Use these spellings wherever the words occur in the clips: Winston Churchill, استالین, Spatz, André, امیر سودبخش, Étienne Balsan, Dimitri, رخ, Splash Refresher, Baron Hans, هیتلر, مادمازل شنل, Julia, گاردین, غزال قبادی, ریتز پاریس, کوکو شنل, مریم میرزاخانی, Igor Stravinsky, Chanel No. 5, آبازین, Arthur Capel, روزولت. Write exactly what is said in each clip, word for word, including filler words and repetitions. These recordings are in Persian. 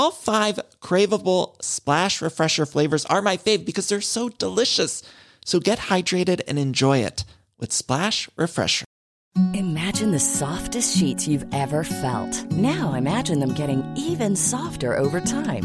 All five craveable Splash Refresher flavors are my fave because they're so delicious. So get hydrated and enjoy it with Splash Refresher. Imagine the softest sheets you've ever felt. Now imagine them getting even softer over time.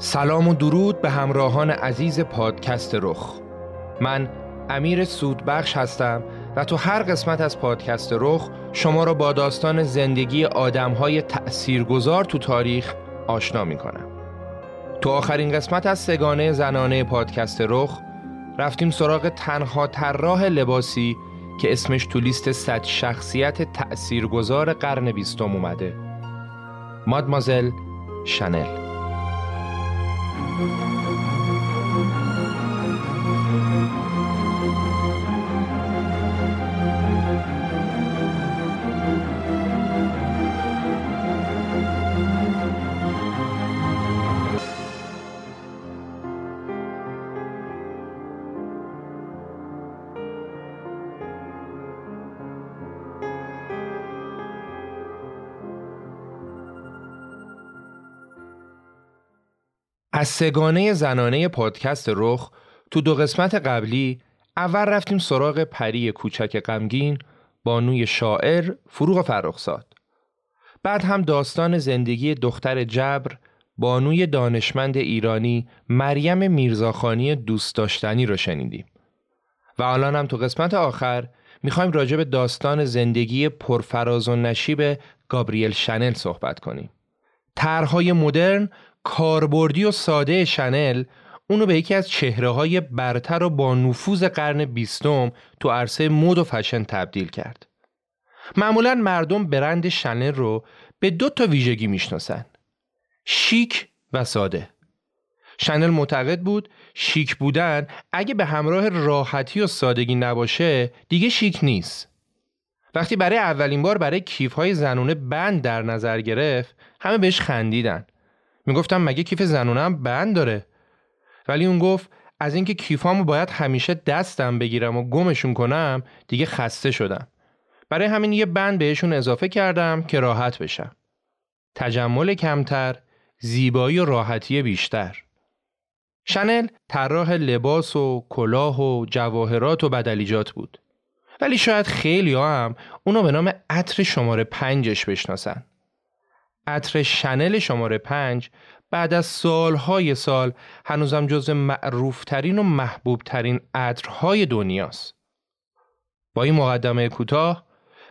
سلام و درود به همراهان عزیز پادکست رخ. من امیر سودبخش هستم و تو هر قسمت از پادکست رخ شما را با داستان زندگی آدم‌های تأثیرگذار تو تاریخ آشنا می‌کنم. تو آخرین قسمت از سگانه زنانه پادکست رخ رفتیم سراغ تنها طراح لباسی که اسمش تو لیست صد شخصیت تأثیرگذار قرن بیستم اومده. مادمازل شانل. از سگانه زنانه پادکست رخ تو دو قسمت قبلی اول رفتیم سراغ پری کوچک غمگین بانوی شاعر فروغ فرخزاد. بعد هم داستان زندگی دختر جبر بانوی دانشمند ایرانی مریم میرزاخانی دوست داشتنی رو شنیدیم. و الان هم تو قسمت آخر میخوایم راجع به داستان زندگی پرفراز و نشیب گابریل شانل صحبت کنیم. طرح‌های مدرن کاربردی و ساده شانل اونو به یکی از چهره‌های برتر و با نفوذ قرن بیستم تو عرصه مد و فشن تبدیل کرد. معمولاً مردم برند شانل رو به دو تا ویژگی میشناسن: شیک و ساده. شانل معتقد بود شیک بودن اگه به همراه راحتی و سادگی نباشه دیگه شیک نیست. وقتی برای اولین بار برای کیف‌های زنونه بند در نظر گرفت، همه بهش خندیدن. میگفتم مگه کیف زنونم بند داره؟ ولی اون گفت از اینکه کیفامو باید همیشه دستم بگیرم و گمشون کنم دیگه خسته شدم. برای همین یه بند بهشون اضافه کردم که راحت بشم. تجمل کمتر، زیبایی و راحتی بیشتر. شانل طراح لباس و کلاه و جواهرات و بدلیجات بود. ولی شاید خیلی‌ها هم اونو به نام عطر شماره پنجش بشناسن. عطر شانل شماره پنج بعد از سالهای سال هنوزم جز معروفترین و محبوبترین عطرهای دنیاست. با این مقدمه کوتاه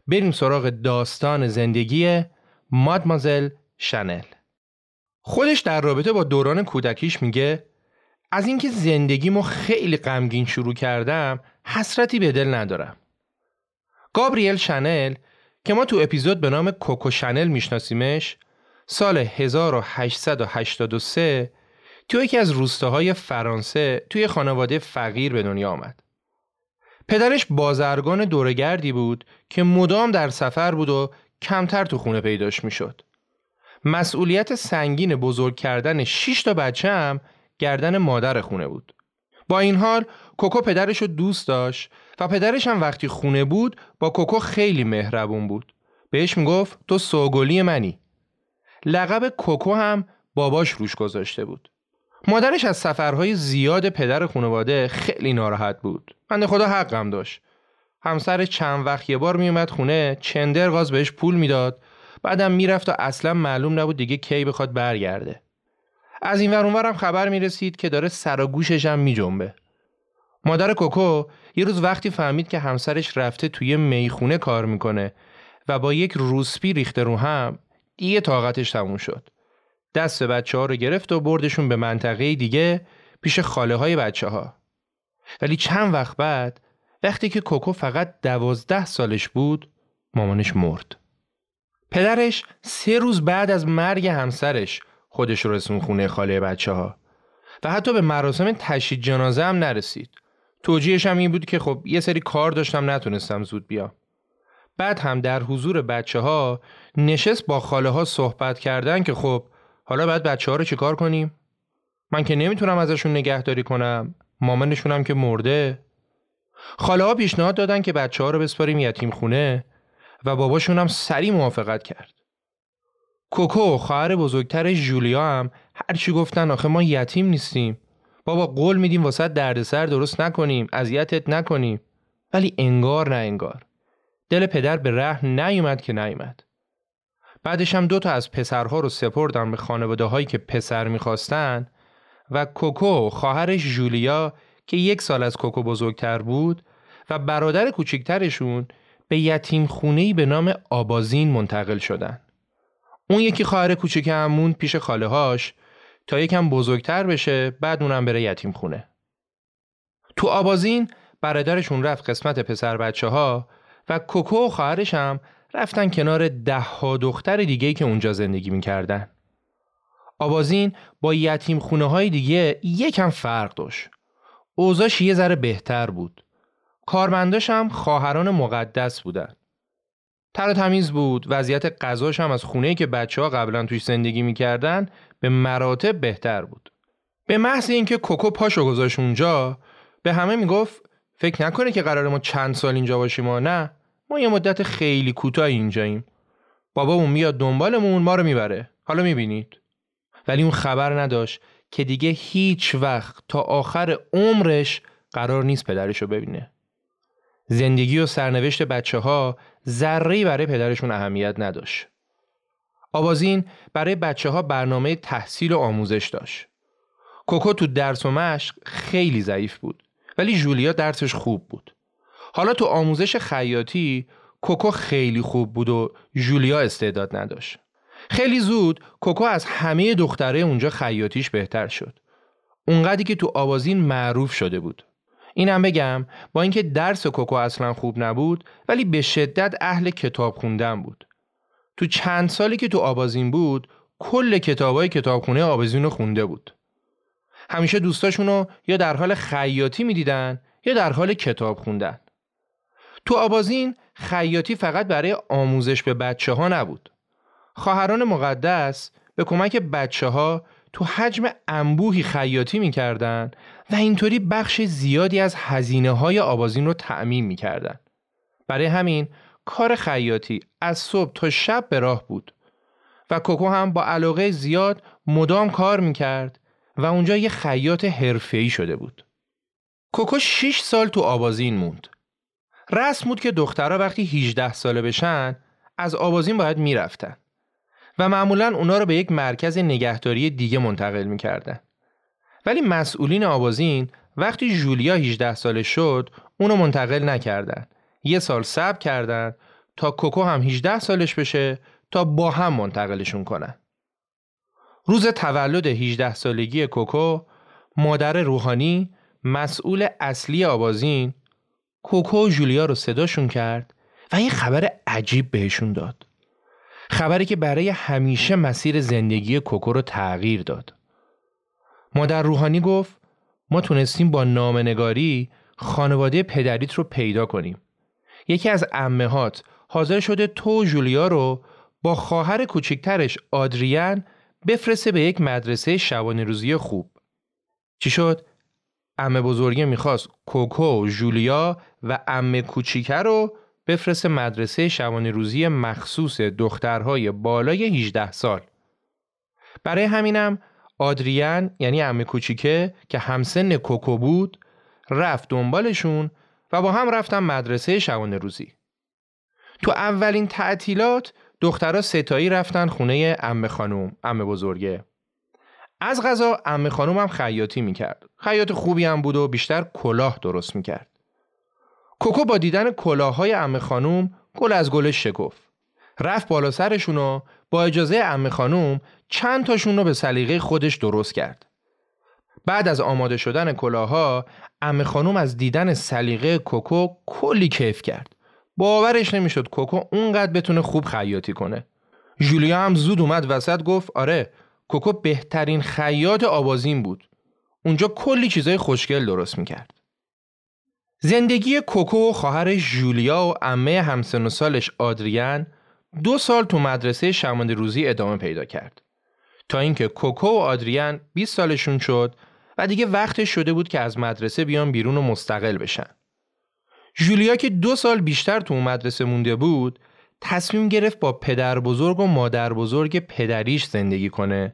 بریم سراغ داستان زندگی مادمازل شانل. خودش در رابطه با دوران کودکیش میگه از اینکه زندگیمو خیلی غمگین شروع کردم حسرتی به دل ندارم. گابریل شانل که ما تو اپیزود به نام کوکو شانل میشناسیمش، سال هزار و هشتصد و هشتاد و سه توی یکی از روستاهای فرانسه توی خانواده فقیر به دنیا آمد. پدرش بازرگان دورگردی بود که مدام در سفر بود و کمتر تو خونه پیداش میشد. مسئولیت سنگین بزرگ کردن شش تا بچه هم گردن مادر خونه بود. با این حال کوکو پدرش رو دوست داشت و پدرش هم وقتی خونه بود با کوکو خیلی مهربون بود. بهش میگفت تو سوگلی منی. لقب کوکو هم باباش روش گذاشته بود. مادرش از سفرهای زیاد پدر خانواده خیلی ناراحت بود. بنده خدا حقم داشت. همسر چند وقت یه بار میومد خونه، چندر گاز بهش پول میداد، بعدم میرفت و اصلا معلوم نبود دیگه کی بخواد برگرده. از این ور اون ورم خبر میرسید که داره سر و گوشش هم میجنبه. مادر کوکو یه روز وقتی فهمید که همسرش رفته توی میخونه کار میکنه و با یک روسپی ریخته رو هم، دیگه طاقتش تموم شد. دست بچه‌ها رو گرفت و بردشون به منطقه دیگه پیش خاله‌های بچه‌ها. ولی چند وقت بعد وقتی که کوکو فقط دوازده سالش بود، مامانش مرد. پدرش سه روز بعد از مرگ همسرش خودش رو رسون خونه خاله بچه‌ها و حتی به مراسم تشییع جنازه هم نرسید. توجیهش هم این بود که خب یه سری کار داشتم نتونستم زود بیام. بعد هم در حضور بچه‌ها نشست با خاله‌ها صحبت کردن که خب حالا بعد بچه‌ها رو چیکار کنیم؟ من که نمیتونم ازشون نگهداری کنم، مامانشون هم که مرده. خاله‌ها پیشنهاد دادن که بچه‌ها رو بسپاریم یتیم خونه و باباشون هم سریع موافقت کرد. کوکو خواهر بزرگتر جولیا هم هرچی گفتن آخه ما یتیم نیستیم. بابا قول میدیم واسه دردسر درست نکنیم، اذیتت نکنیم. ولی انگار نه انگار. دل پدر به رحم نیومد که نیومد. بعدش هم دوتا از پسرها رو سپردن به خانواده هایی که پسر میخواستن و کوکو خواهرش جولیا که یک سال از کوکو بزرگتر بود و برادر کوچکترشون به یتیم خونهی به نام آبازین منتقل شدن. اون یکی خواهر کوچیک همون پیش خاله هاش تا یکم بزرگتر بشه، بعد اونم بره یتیم خونه. تو آبازین برادرشون رفت قسمت پسر بچه ها و کوکو و خواهرش هم رفتن کنار ده ها دختر دیگه‌ای که اونجا زندگی می‌کردن. آبازین با یتیم خونه‌های دیگه یکم فرق داشت. اوضاعش یه ذره بهتر بود. کارمنداش هم خواهران مقدس بودن. تر و تمیز بود، وضعیت غذاش هم از خونه‌ای که بچه‌ها قبلا توش زندگی می‌کردن به مراتب بهتر بود. به محض اینکه کوکو پاشو گذاشت اونجا، به همه میگفت فکر نکنه که قرار ما چند سال اینجا باشیم، و نه، ما یه مدت خیلی کوتاه اینجاییم. بابامون میاد دنبالمون ما رو میبره. حالا میبینید. ولی اون خبر نداشت که دیگه هیچ وقت تا آخر عمرش قرار نیست پدرش رو ببینه. زندگی و سرنوشت بچه‌ها ذره‌ای برای پدرشون اهمیت نداشت. آبازین برای بچه‌ها برنامه تحصیل و آموزش داشت. کوکو تو درس و مشق خیلی ضعیف بود، ولی جولیا درسش خوب بود. حالا تو آموزش خیاطی کوکو خیلی خوب بود و جولیا استعداد نداشت. خیلی زود کوکو از همه دختره اونجا خیاطیش بهتر شد. اونقدری که تو آوازین معروف شده بود. اینم بگم با اینکه درس کوکو اصلا خوب نبود، ولی به شدت اهل کتاب خوندن بود. تو چند سالی که تو آوازین بود، کل کتابای کتابخونه آوازین رو خونده بود. همیشه دوستاشونو یا در حال خیاطی می‌دیدن یا در حال کتاب خوندن. تو آبازین خیاطی فقط برای آموزش به بچه ها نبود. خواهران مقدس به کمک بچه ها تو حجم انبوهی خیاطی می کردن و اینطوری بخش زیادی از هزینه های آبازین رو تأمین می کردن. برای همین کار خیاطی از صبح تا شب به راه بود و کوکو هم با علاقه زیاد مدام کار می کرد و اونجا یه خیاط حرفه‌ای شده بود. کوکو شش سال تو آبازین موند. رسم بود که دخترها وقتی هجده ساله بشن از آبازین باید میرفتن و معمولاً اونا رو به یک مرکز نگهداری دیگه منتقل میکردن. ولی مسئولین آبازین وقتی جولیا هجده ساله شد اونو منتقل نکردن. یه سال صبر کردن تا کوکو هم هجده سالش بشه تا با هم منتقلشون کنن. روز تولد هجده سالگی کوکو، مادر روحانی، مسئول اصلی آبازین، کوکو و جولیا رو صداشون کرد و یه خبر عجیب بهشون داد. خبری که برای همیشه مسیر زندگی کوکو رو تغییر داد. مادر روحانی گفت ما تونستیم با نامه‌نگاری خانواده پدریت رو پیدا کنیم. یکی از عمه‌هات حاضر شده تو جولیا رو با خواهر کوچکترش آدریان بفرسته به یک مدرسه شبانه روزی خوب. چی شد؟ عمه بزرگه میخواست کوکو و جولیا و عمه کوچیکه رو بفرسته مدرسه شبانه روزی مخصوص دخترهای بالای هجده سال. برای همینم آدریان یعنی عمه کوچیکه که همسن کوکو بود رفت دنبالشون و با هم رفتن مدرسه شبانه روزی. تو اولین تعطیلات دخترها ستایی رفتن خونه عمه خانوم، عمه بزرگه. از قضا عمه خانوم هم خیاطی میکرد. خیاط خوبی هم بود و بیشتر کلاه درست میکرد. کوکو با دیدن کلاهای عمه خانوم گل از گلش شکفت. رفت بالا سرشون و با اجازه عمه خانوم چند تاشون رو به سلیقه خودش درست کرد. بعد از آماده شدن کلاها، عمه خانوم از دیدن سلیقه کوکو کلی کیف کرد. باورش نمیشد کوکو اونقدر بتونه خوب خیاطی کنه. جولیا هم زود اومد وسط گفت آره کوکو بهترین خیاط آبازین بود. اونجا کلی چیزای خوشگل درست میکرد. زندگی کوکو و خواهرش جولیا و عمه همسن و سالش آدریان دو سال تو مدرسه شبانه روزی ادامه پیدا کرد. تا اینکه کوکو و آدریان بیست سالشون شد و دیگه وقتش شده بود که از مدرسه بیان بیرون و مستقل بشن. جولیا که دو سال بیشتر تو مدرسه مونده بود، تصمیم گرفت با پدر بزرگ و مادر بزرگ پدریش زندگی کنه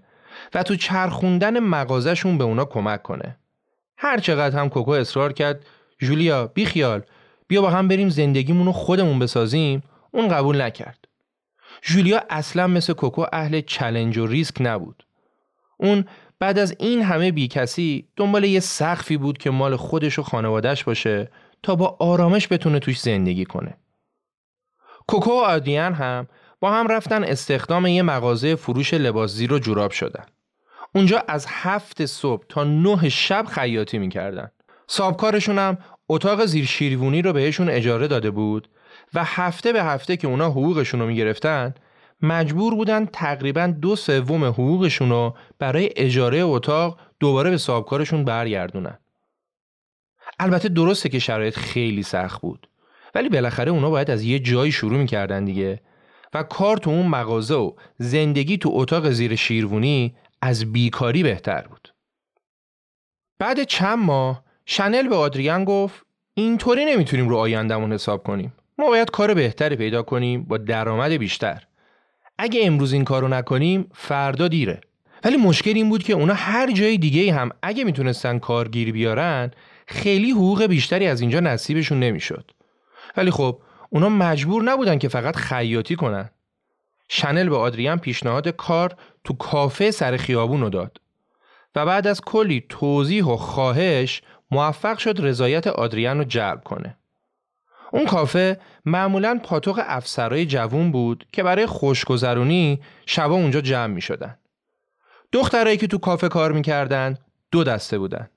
و تو چرخوندن مغازه‌شون به اونا کمک کنه. هر چقدر هم کوکو اصرار کرد جولیا بی خیال بیا با هم بریم زندگیمون رو خودمون بسازیم، اون قبول نکرد. جولیا اصلا مثل کوکو اهل چالش و ریسک نبود. اون بعد از این همه بیکسی دنبال یه سقفی بود که مال خودش و خانواده‌اش باشه تا با آرامش بتونه توش زندگی کنه. کوکو و آدریان هم با هم رفتن استخدام یه مغازه فروش لباس زیر و جوراب شدن. اونجا از هفت صبح تا نه شب خیاطی می‌کردن. صاحبکارشون هم اتاق زیر شیروانی رو بهشون اجاره داده بود و هفته به هفته که اونا حقوقشون رو می‌گرفتن، مجبور بودن تقریباً دو سوم حقوقشون رو برای اجاره اتاق دوباره به صاحبکارشون برگردونن. البته درسته که شرایط خیلی سخت بود، ولی بالاخره اونا باید از یه جایی شروع می‌کردن دیگه و کار تو اون مغازه و زندگی تو اتاق زیر شیروانی از بیکاری بهتر بود. بعد چند ماه شنل به آدریان گفت اینطوری نمیتونیم رو آیندهمون حساب کنیم. ما باید کار بهتری پیدا کنیم با درآمد بیشتر. اگه امروز این کارو نکنیم فردا دیره. ولی مشکل این بود که اونا هر جای دیگه هم اگه میتونستن کارگیر بیارن خیلی حقوق بیشتری از اینجا نصیبشون نمیشد. ولی خب اونا مجبور نبودن که فقط خیاطی کنن. شنل به آدریان پیشنهاد کار تو کافه سر خیابونو داد و بعد از کلی توضیح و خواهش موفق شد رضایت آدریان رو جلب کنه. اون کافه معمولاً پاتوق افسرای جوون بود که برای خوشگذرونی شبا اونجا جمع می شدن. دخترایی که تو کافه کار می کردن دو دسته بودن.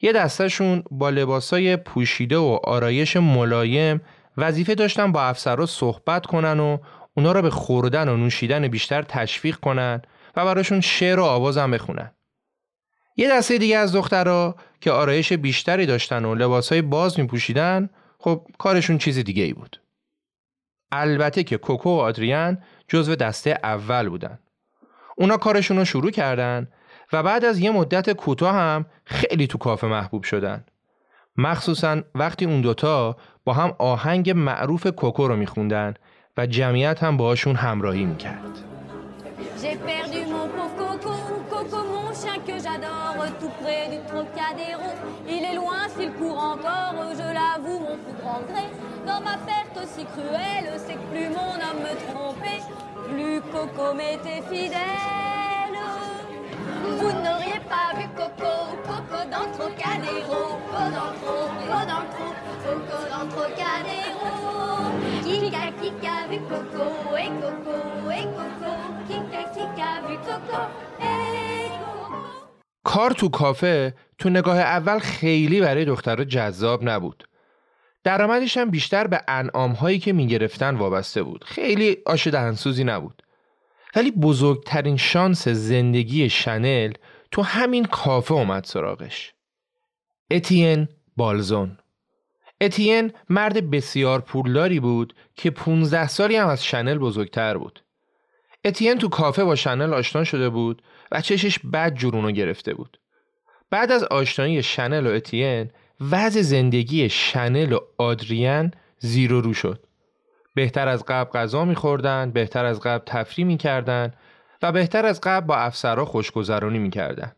یه دستشون با لباسای پوشیده و آرایش ملایم وظیفه داشتن با افسرا صحبت کنن و اونا را به خوردن و نوشیدن بیشتر تشویق کنن و براشون شعر و آواز هم بخونن. یه دسته دیگه از دخترها که آرایش بیشتری داشتن و لباسای باز می پوشیدن، خب کارشون چیز دیگه ای بود. البته که کوکو و آدریان جزو دسته اول بودن. اونا کارشون رو شروع کردن و بعد از یه مدت کوتاه هم خیلی تو کافه محبوب شدن. مخصوصاً وقتی اون دوتا با هم آهنگ معروف کوکو رو میخوندن و جمعیت هم باشون همراهی میکرد. کار تو کافه تو نگاه اول خیلی برای دخترها جذاب نبود. درآمدش هم بیشتر به انعام‌هایی که می‌گرفتن وابسته بود. خیلی آش دهنسوزی نبود. ولی بزرگترین شانس زندگی شنل تو همین کافه اومد سراغش. اتین بالزون. اتین مرد بسیار پولداری بود که پونزده سالی هم از شنل بزرگتر بود. اتین تو کافه با شنل آشنا شده بود و چشش بد جورونو گرفته بود. بعد از آشنایی شنل و اتین، وضع زندگی شنل و آدریان زیر و رو شد. بهتر از قبل غذا می‌خوردن، بهتر از قبل تفریح می‌کردن و بهتر از قبل با افسرها خوشگذرانی می‌کردن.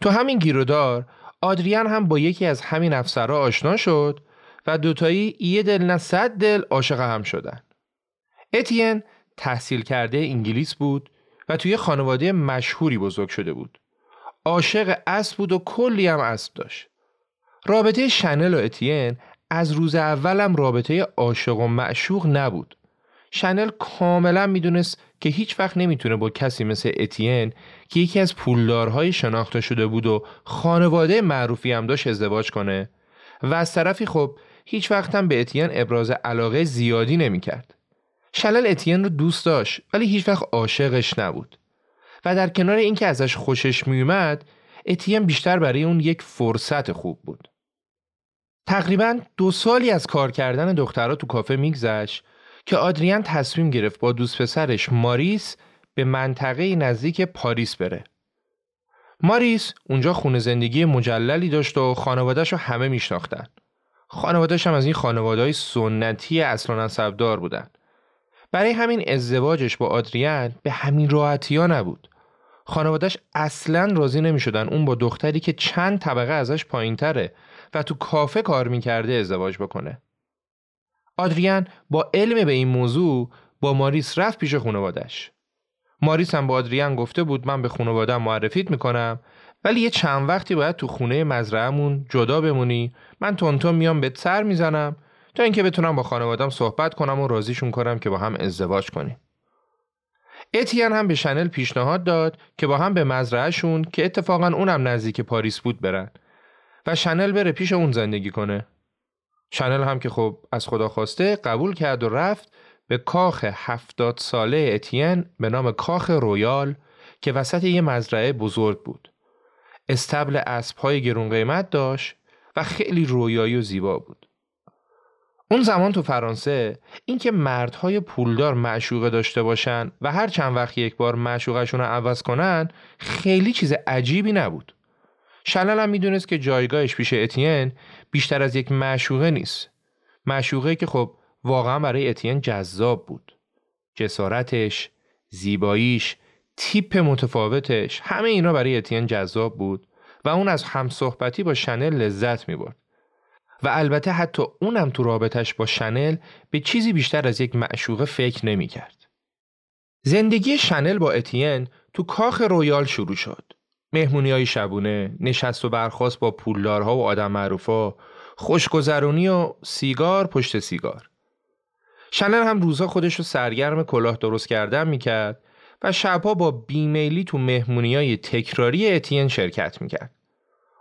تو همین گیرودار آدریان هم با یکی از همین افسرها آشنا شد و دوتایی یه دل نه صد دل عاشق هم شدن. اتین تحصیل کرده انگلیس بود و توی خانواده مشهوری بزرگ شده بود. عاشق اسب بود و کلی هم اسب داشت. رابطه شنل و اتین از روز اول هم رابطه عاشق و معشوق نبود. شنل کاملا میدونست که هیچ وقت نمیتونه با کسی مثل اتین که یکی از پولدارهای شناخته شده بود و خانواده معروفی هم داشت ازدواج کنه و از طرفی خب هیچ وقت هم به اتین ابراز علاقه زیادی نمیکرد. شنل اتین رو دوست داشت ولی هیچ وقت عاشقش نبود و در کنار اینکه ازش خوشش میومد، اتین بیشتر برای اون یک فرصت خوب بود. تقریباً دو سالی از کار کردن دخترها تو کافه میگذشت که آدریان تصمیم گرفت با دوست پسرش ماریس به منطقه نزدیک پاریس بره. ماریس اونجا خونه زندگی مجللی داشت و خانواده‌شو همه میشناختن. خانواده‌ش هم از این خانواده‌های سنتی اصل و نسب‌دار بودن. برای همین ازدواجش با آدریان به همین راحتی‌ها نبود. خانواده‌اش اصلاً راضی نمی‌شدن اون با دختری که چند طبقه ازش پایین‌تره و تو کافه کار می‌کرده ازدواج بکنه. آدریان با علم به این موضوع با ماریس رفت پیش خانواده‌اش. ماریس هم با آدریان گفته بود من به خانواده‌ام معرفیت می‌کنم ولی یه چند وقتی باید تو خونه مزرعه‌مون جدا بمونی. من تونتون میام بهت سر میزنم تا اینکه بتونم با خانواده‌ام صحبت کنم و راضیشون کنم که با هم ازدواج کنیم. اتین هم به شنل پیشنهاد داد که با هم به مزرعه‌شون که اتفاقاً اونم نزدیک پاریس بود برن و شنل بره پیش اون زندگی کنه. شنل هم که خب از خدا خواسته قبول کرد و رفت به کاخ هفتاد ساله اتین به نام کاخ رویال که وسط یه مزرعه بزرگ بود. استبل اسب‌های گرون قیمت داشت و خیلی رویایی و زیبا بود. اون زمان تو فرانسه این که مردهای پولدار معشوقه داشته باشن و هر چند وقت یک بار معشوقشون رو عوض کنن خیلی چیز عجیبی نبود. شنل هم میدونست که جایگاهش پیش اتین بیشتر از یک معشوقه نیست. معشوقه‌ای که خب واقعا برای اتین جذاب بود. جسارتش، زیباییش، تیپ متفاوتش، همه اینا برای اتین جذاب بود و اون از همصحبتی با شنل لذت می‌برد. و البته حتی اونم تو رابطش با شنل به چیزی بیشتر از یک معشوقه فکر نمی کرد. زندگی شنل با اتین تو کاخ رویال شروع شد. مهمونی های شبونه، نشست و برخاست با پولدارها و آدم معروفا، خوشگذرونی و سیگار پشت سیگار. شنل هم روزا خودش رو سرگرم کلاه درست کردن می کرد و شبها با بیمیلی تو مهمونی های تکراری اتین شرکت می کرد.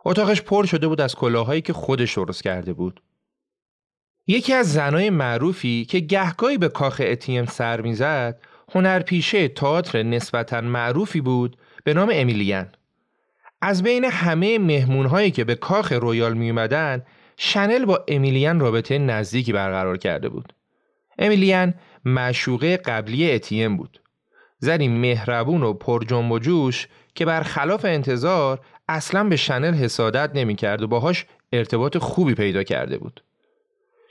اتاقش پر شده بود از کلاهایی که خودش درست کرده بود. یکی از زنای معروفی که گهگاهی به کاخ اتین سر می‌زد، هنرپیشه تئاتر نسبتاً معروفی بود به نام امیلین. از بین همه مهمون‌هایی که به کاخ رویال می‌آمدن، شنل با امیلین رابطه نزدیکی برقرار کرده بود. امیلین معشوقه قبلی اتین بود. زنی مهربون و پرجنب و جوش که برخلاف انتظار اصلا به شنل حسادت نمی کرد و باهاش ارتباط خوبی پیدا کرده بود.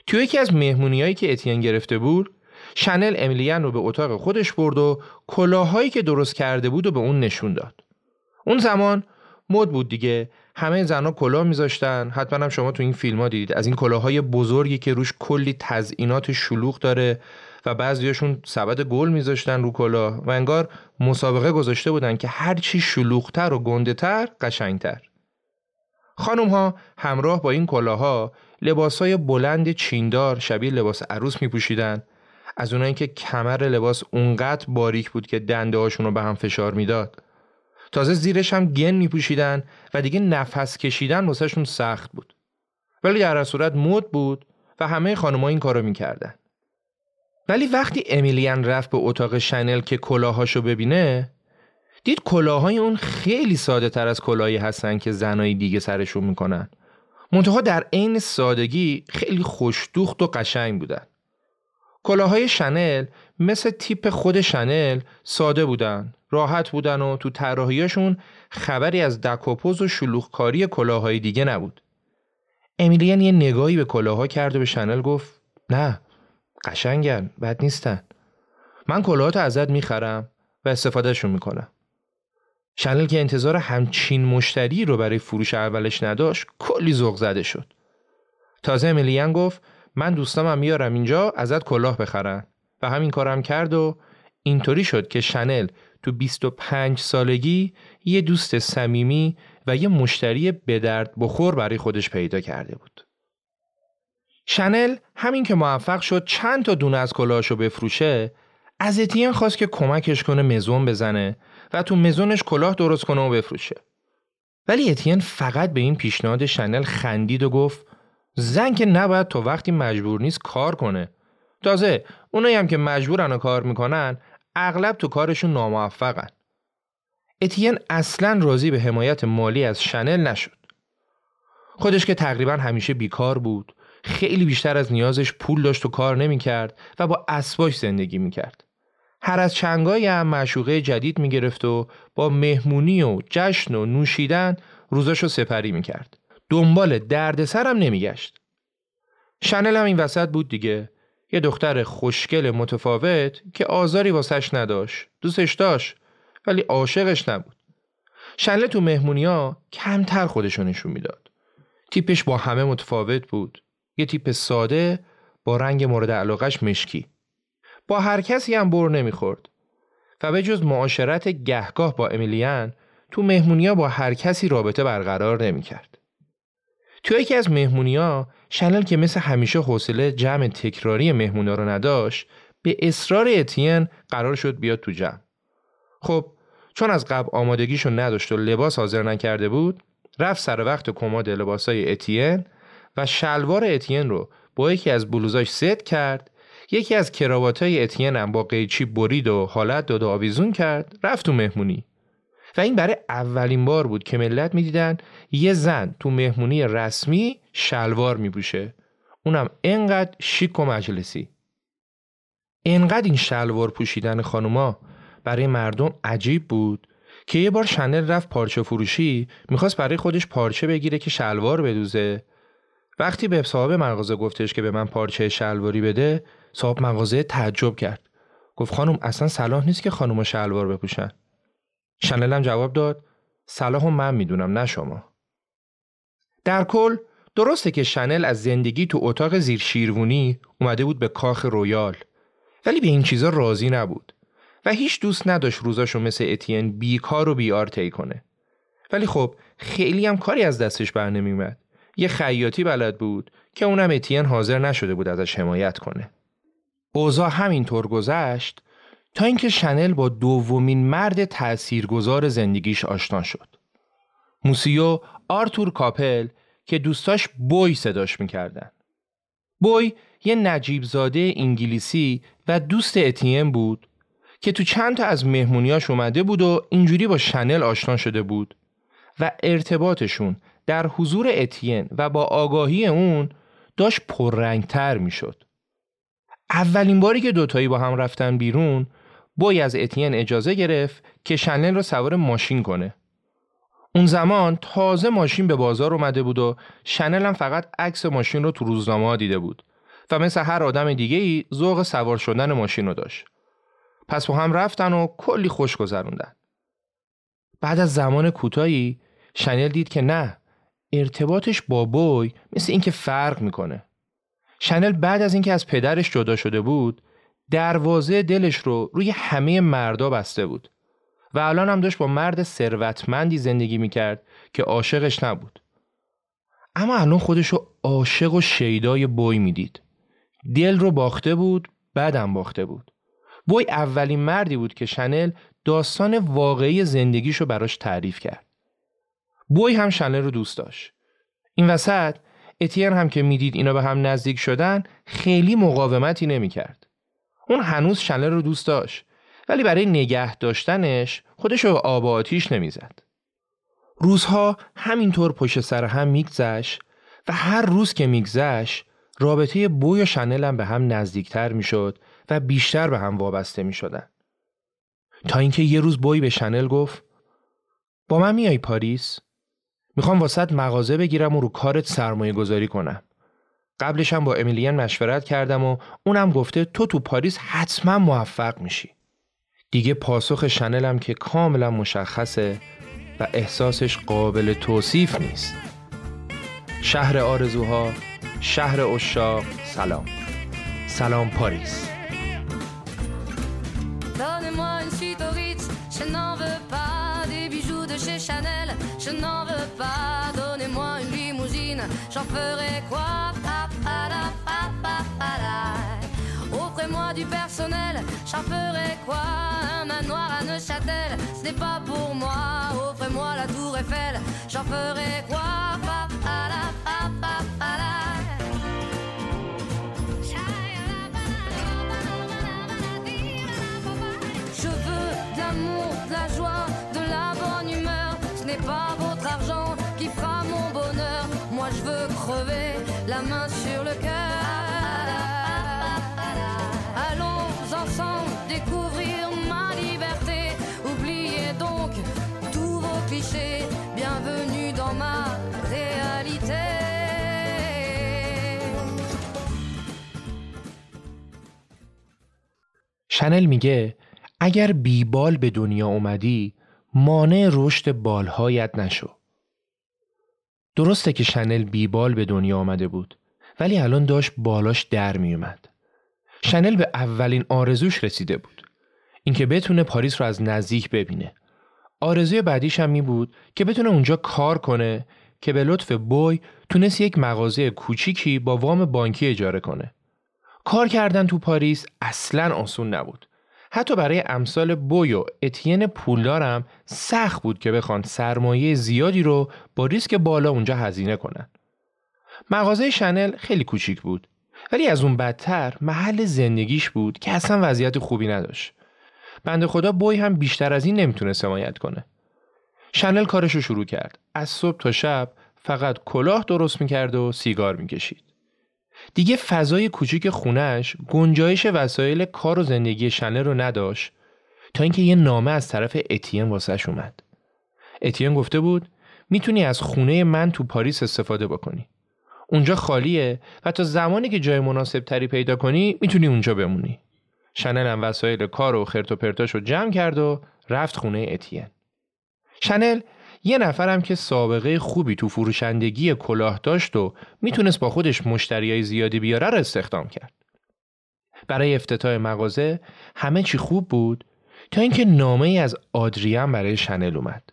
توی یکی از مهمونیایی که اتین گرفته بود، شنل امیلین رو به اتاق خودش برد و کلاهایی که درست کرده بود و به اون نشون داد. اون زمان مد بود دیگه، همه زنها کلاه میذاشتن. حتما هم شما تو این فیلم‌ها دیدید از این کلاههای بزرگی که روش کلی تزئینات شلوغ داره و بعضیاشون سبد گل میذاشتن رو کلاه و انگار مسابقه گذاشته بودن که هر چی شلوغ‌تر و گنده‌تر قشنگ‌تر. خانم‌ها همراه با این کلاه‌ها لباس‌های بلند چیندار شبیه لباس عروس می‌پوشیدن، از اونایی که کمر لباس اونقدر باریک بود که دنده‌هاشون رو به هم فشار میداد تازه زیرش هم گن میپوشیدن و دیگه نفس کشیدن واسهشون سخت بود. ولی در هر صورت مد بود و همه خانم‌ها این کارو میکردن. ولی وقتی امیلین رفت به اتاق شنل که کلاهاشو ببینه، دید کلاهای اون خیلی ساده تر از کلاهایی هستن که زنای دیگه سرشون میکنن. منتها در عین سادگی خیلی خوش‌دوخت و قشنگ بودن. کلاهای شنل مثل تیپ خود شنل ساده بودن، راحت بودن و تو طراحیاشون خبری از دکوپوز و شلوغکاری کلاهای دیگه نبود. امیلین یه نگاهی به کلاها کرد و به شنل گفت: نه، قشنگن، بد نیستن. من کلاهاتو ازت میخرم و استفادهشون میکنم. شنل که انتظار همچین مشتری رو برای فروش اولش نداشت، کلی ذوق زده شد. تازه امیلین گفت: من دوستامم میارم اینجا ازت کلاه بخرن و همین کارم کرد و اینطوری شد که شنل تو بیست و پنج سالگی یه دوست صمیمی و یه مشتری به درد بخور برای خودش پیدا کرده بود. شنل همین که موفق شد چند تا دونه از کلاهاشو بفروشه، از اتین خواست که کمکش کنه مزون بزنه و تو مزونش کلاه درست کنه و بفروشه. ولی اتین فقط به این پیشنهاد شنل خندید و گفت: زن که نباید تو وقتی مجبور نیست کار کنه. تازه اونایی هم که مجبورن و کار میکنن اغلب تو کارشون ناموفقن. اتین اصلاً راضی به حمایت مالی از شنل نشد. خودش که تقریباً همیشه بیکار بود، خیلی بیشتر از نیازش پول داشت و کار نمیکرد و با اسباش زندگی میکرد. هر از چنگایی هم معشوقه جدید میگرفت و با مهمونی و جشن و نوشیدن روزاشو سپری میکرد. دنبال دردسر هم نمیگشت. شنل هم این وسط بود دیگه، یه دختر خوشگل متفاوت که آزاری واسش نداشت. دوستش داشت ولی عاشقش نبود. شنل تو مهمونی‌ها کمتر خودشو نشون میداد. تیپش با همه متفاوت بود. یه تیپ ساده با رنگ مورد علاقش مشکی. با هر کسی هم بر نمیخورد. و به جز معاشرت گهگاه با امیلین تو مهمونی‌ها با هر کسی رابطه برقرار نمیکرد. تو یکی از مهمونی‌ها شنل که مثل همیشه حوصله جمع تکراری مهمونا رو نداشت، به اصرار اتین قرار شد بیاد تو جمع. خب چون از قبل آمادگیشو نداشت و لباس حاضر نکرده بود، رفت سر وقت کمد لباسای اتین و شلوار اتین رو با یکی از بلوزاش ست کرد، یکی از کراواتای اتین هم با قیچی برید و حالت داد و آویزون کرد، رفت تو مهمونی. و این برای اولین بار بود که ملت می‌دیدن یه زن تو مهمونی رسمی شلوار می‌پوشه، اونم اینقدر شیک و مجلسی. اینقدر این شلوار پوشیدن خانوما برای مردم عجیب بود که یه بار شنل رفت پارچه فروشی، می‌خواست برای خودش پارچه بگیره که شلوار بدوزه. وقتی به صاحب مغازه گفتش که به من پارچه شلواری بده، صاحب مغازه تعجب کرد. گفت: خانم اصلا صلاح نیست که خانوما شلوار بپوشن. شنل هم جواب داد: صلاحو من میدونم، نه شما. در کل درسته که شنل از زندگی تو اتاق زیر شیروانی اومده بود به کاخ رویال، ولی به این چیزا راضی نبود و هیچ دوست نداشت روزاشو مثل اتین بیکار و بی‌آرتعی کنه. ولی خب خیلی هم کاری از دستش بر نمیومد. یه خیاطی بلد بود که اونم اتین حاضر نشده بود ازش حمایت کنه. اوضاع همینطور گذشت تا اینکه شنل با دومین مرد تأثیرگذار زندگیش آشنا شد. موسیو آرتور کاپل که دوستاش بوی صداش میکردن. بوی یه نجیبزاده انگلیسی و دوست اتیم بود که تو چند تا از مهمونیاش اومده بود و اینجوری با شنل آشنا شده بود و ارتباطشون در حضور اتین و با آگاهی اون داشت پررنگتر میشد. اولین باری که دوتایی با هم رفتن بیرون، بوی از اتین اجازه گرفت که شنل رو سوار ماشین کنه. اون زمان تازه ماشین به بازار اومده بود و شنل هم فقط عکس ماشین رو تو روزنامه‌ها دیده بود و مثل هر آدم دیگه‌ای ذوق سوار شدن ماشین رو داشت. پس با هم رفتن و کلی خوش گذروندن. بعد از زمان کوتاهی شنل دید که نه، ارتباطش با بوی مثل اینکه فرق میکنه. شنل بعد از اینکه از پدرش جدا شده بود، دروازه دلش رو روی همه مردا بسته بود و الان هم داشت با مرد ثروتمندی زندگی میکرد که عاشقش نبود. اما الان خودشو عاشق و شیدای بوی میدید. دل رو باخته بود، بعدم باخته بود. بوی اولین مردی بود که شنل داستان واقعی زندگیشو براش تعریف کرد. بوی هم شنل رو دوست داشت. این وسط اتین هم که میدید اینا به هم نزدیک شدن خیلی مقاومتی نمی کرد. اون هنوز شنل رو دوست داشت ولی برای نگه داشتنش خودشو آب و آتیش نمی زد. روزها همینطور پشت سر هم میگذشت و هر روز که میگذشت رابطه بوی و شنل هم به هم نزدیکتر میشد و بیشتر به هم وابسته میشدن. تا اینکه یه روز بوی به شنل گفت با من میای پاریس؟ میخوام واسط مغازه بگیرم و رو کارت سرمایه گذاری کنم. قبلش هم با امیلین مشورت کردم و اونم گفته تو تو پاریس حتما موفق میشی. دیگه پاسخ شنل هم که کاملا مشخصه و احساسش قابل توصیف نیست. شهر آرزوها، شهر عشاق، سلام. سلام پاریس. Donnez-moi une suite au Ritz, je n'en veux pas des bijoux de chez Chanel, je n'en veux pas. Donnez-moi une limousine, j'en ferai quoi? Pa pa la pa pa pa la. Offrez-moi du personnel, j'en ferai quoi? Un manoir à Neuchâtel, ce n'est pas pour moi. Offrez-moi la Tour Eiffel, j'en ferai quoi? Pa pa la pa pa pa la. De la joie, de la bonne humeur, ce n'est pas votre argent qui fera mon bonheur. Moi je veux crever la main sur le cœur. Allons ensemble découvrir ma liberté. Oubliez donc tous vos clichés. Bienvenue dans ma réalité. Chanel میگه اگر بی بال به دنیا اومدی، مانع رشد بالهایت نشو. درسته که شنل بی بال به دنیا آمده بود، ولی الان داشت بالاش در می اومد. شنل به اولین آرزوش رسیده بود، اینکه بتونه پاریس رو از نزدیک ببینه. آرزوی بعدیش هم می بود که بتونه اونجا کار کنه، که به لطف بوی تونست یک مغازه کوچیکی با وام بانکی اجاره کنه. کار کردن تو پاریس اصلاً آسون نبود. حتی برای امثال بوی و اتین پولدارم سخت بود که بخوان سرمایه زیادی رو با ریسک بالا اونجا هزینه کنن. مغازه شنل خیلی کوچیک بود ولی از اون بدتر محل زندگیش بود که اصلا وضعیت خوبی نداشت. بنده خدا بوی هم بیشتر از این نمیتونه حمایت کنه. شنل کارش رو شروع کرد. از صبح تا شب فقط کلاه درست میکرد و سیگار میکشید. دیگه فضای کوچیک خونه‌اش گنجایش وسایل کار و زندگی شنل رو نداشت تا اینکه یه نامه از طرف اتین واسش اومد. اتین گفته بود میتونی از خونه من تو پاریس استفاده بکنی. اونجا خالیه و تا زمانی که جای مناسب تری پیدا کنی میتونی اونجا بمونی. شنل هم وسایل کار و خرت و پرتاش رو جمع کرد و رفت خونه اتین. شنل یه نفرم که سابقه خوبی تو فروشندگی کلاه داشت و میتونست با خودش مشتریای زیادی بیاره را استخدام کرد. برای افتتاح مغازه همه چی خوب بود تا اینکه نامه‌ای از آدریان برای شنل اومد.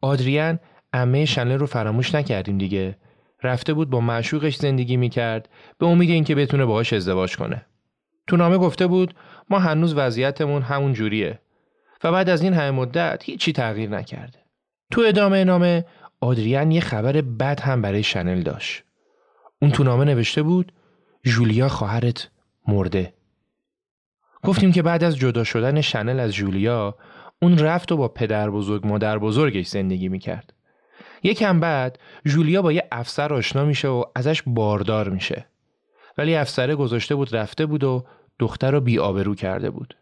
آدریان عمه شنل رو فراموش نکردیم دیگه. رفته بود با معشوقش زندگی میکرد به امید اینکه بتونه باهاش ازدواج کنه. تو نامه گفته بود ما هنوز وضعیتمون همون جوریه و بعد از این همه مدت هیچی تغییر نکرده. تو ادامه نامه آدریان یه خبر بد هم برای شنل داشت. اون تو نامه نوشته بود جولیا خواهرت مرده. گفتیم که بعد از جدا شدن شنل از جولیا اون رفت و با پدر بزرگ مادر بزرگش زندگی میکرد. یکم بعد جولیا با یه افسر آشنا میشه و ازش باردار میشه. ولی افسره گذاشته بود رفته بود و دختر رو بی آبرو کرده بود.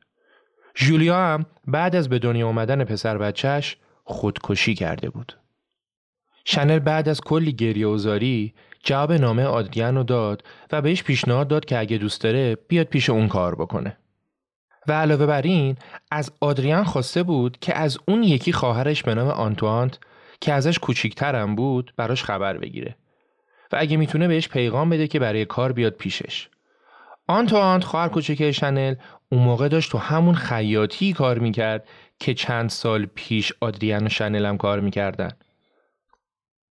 جولیا هم بعد از به دنیا آمدن پسر بچهش خودکشی کرده بود. شنل بعد از کلی گریه و زاری جواب نامه آدریان رو داد و بهش پیشنهاد داد که اگه دوست داره بیاد پیش اون کار بکنه. و علاوه بر این از آدریان خواسته بود که از اون یکی خواهرش به نام آنتوانت که ازش کوچیک‌ترم بود براش خبر بگیره و اگه میتونه بهش پیغام بده که برای کار بیاد پیشش. آنتوانت خواهر کوچیک شنل اون موقع داشت تو همون خیاطی کار میکرد که چند سال پیش آدریان و شنل هم کار میکردن.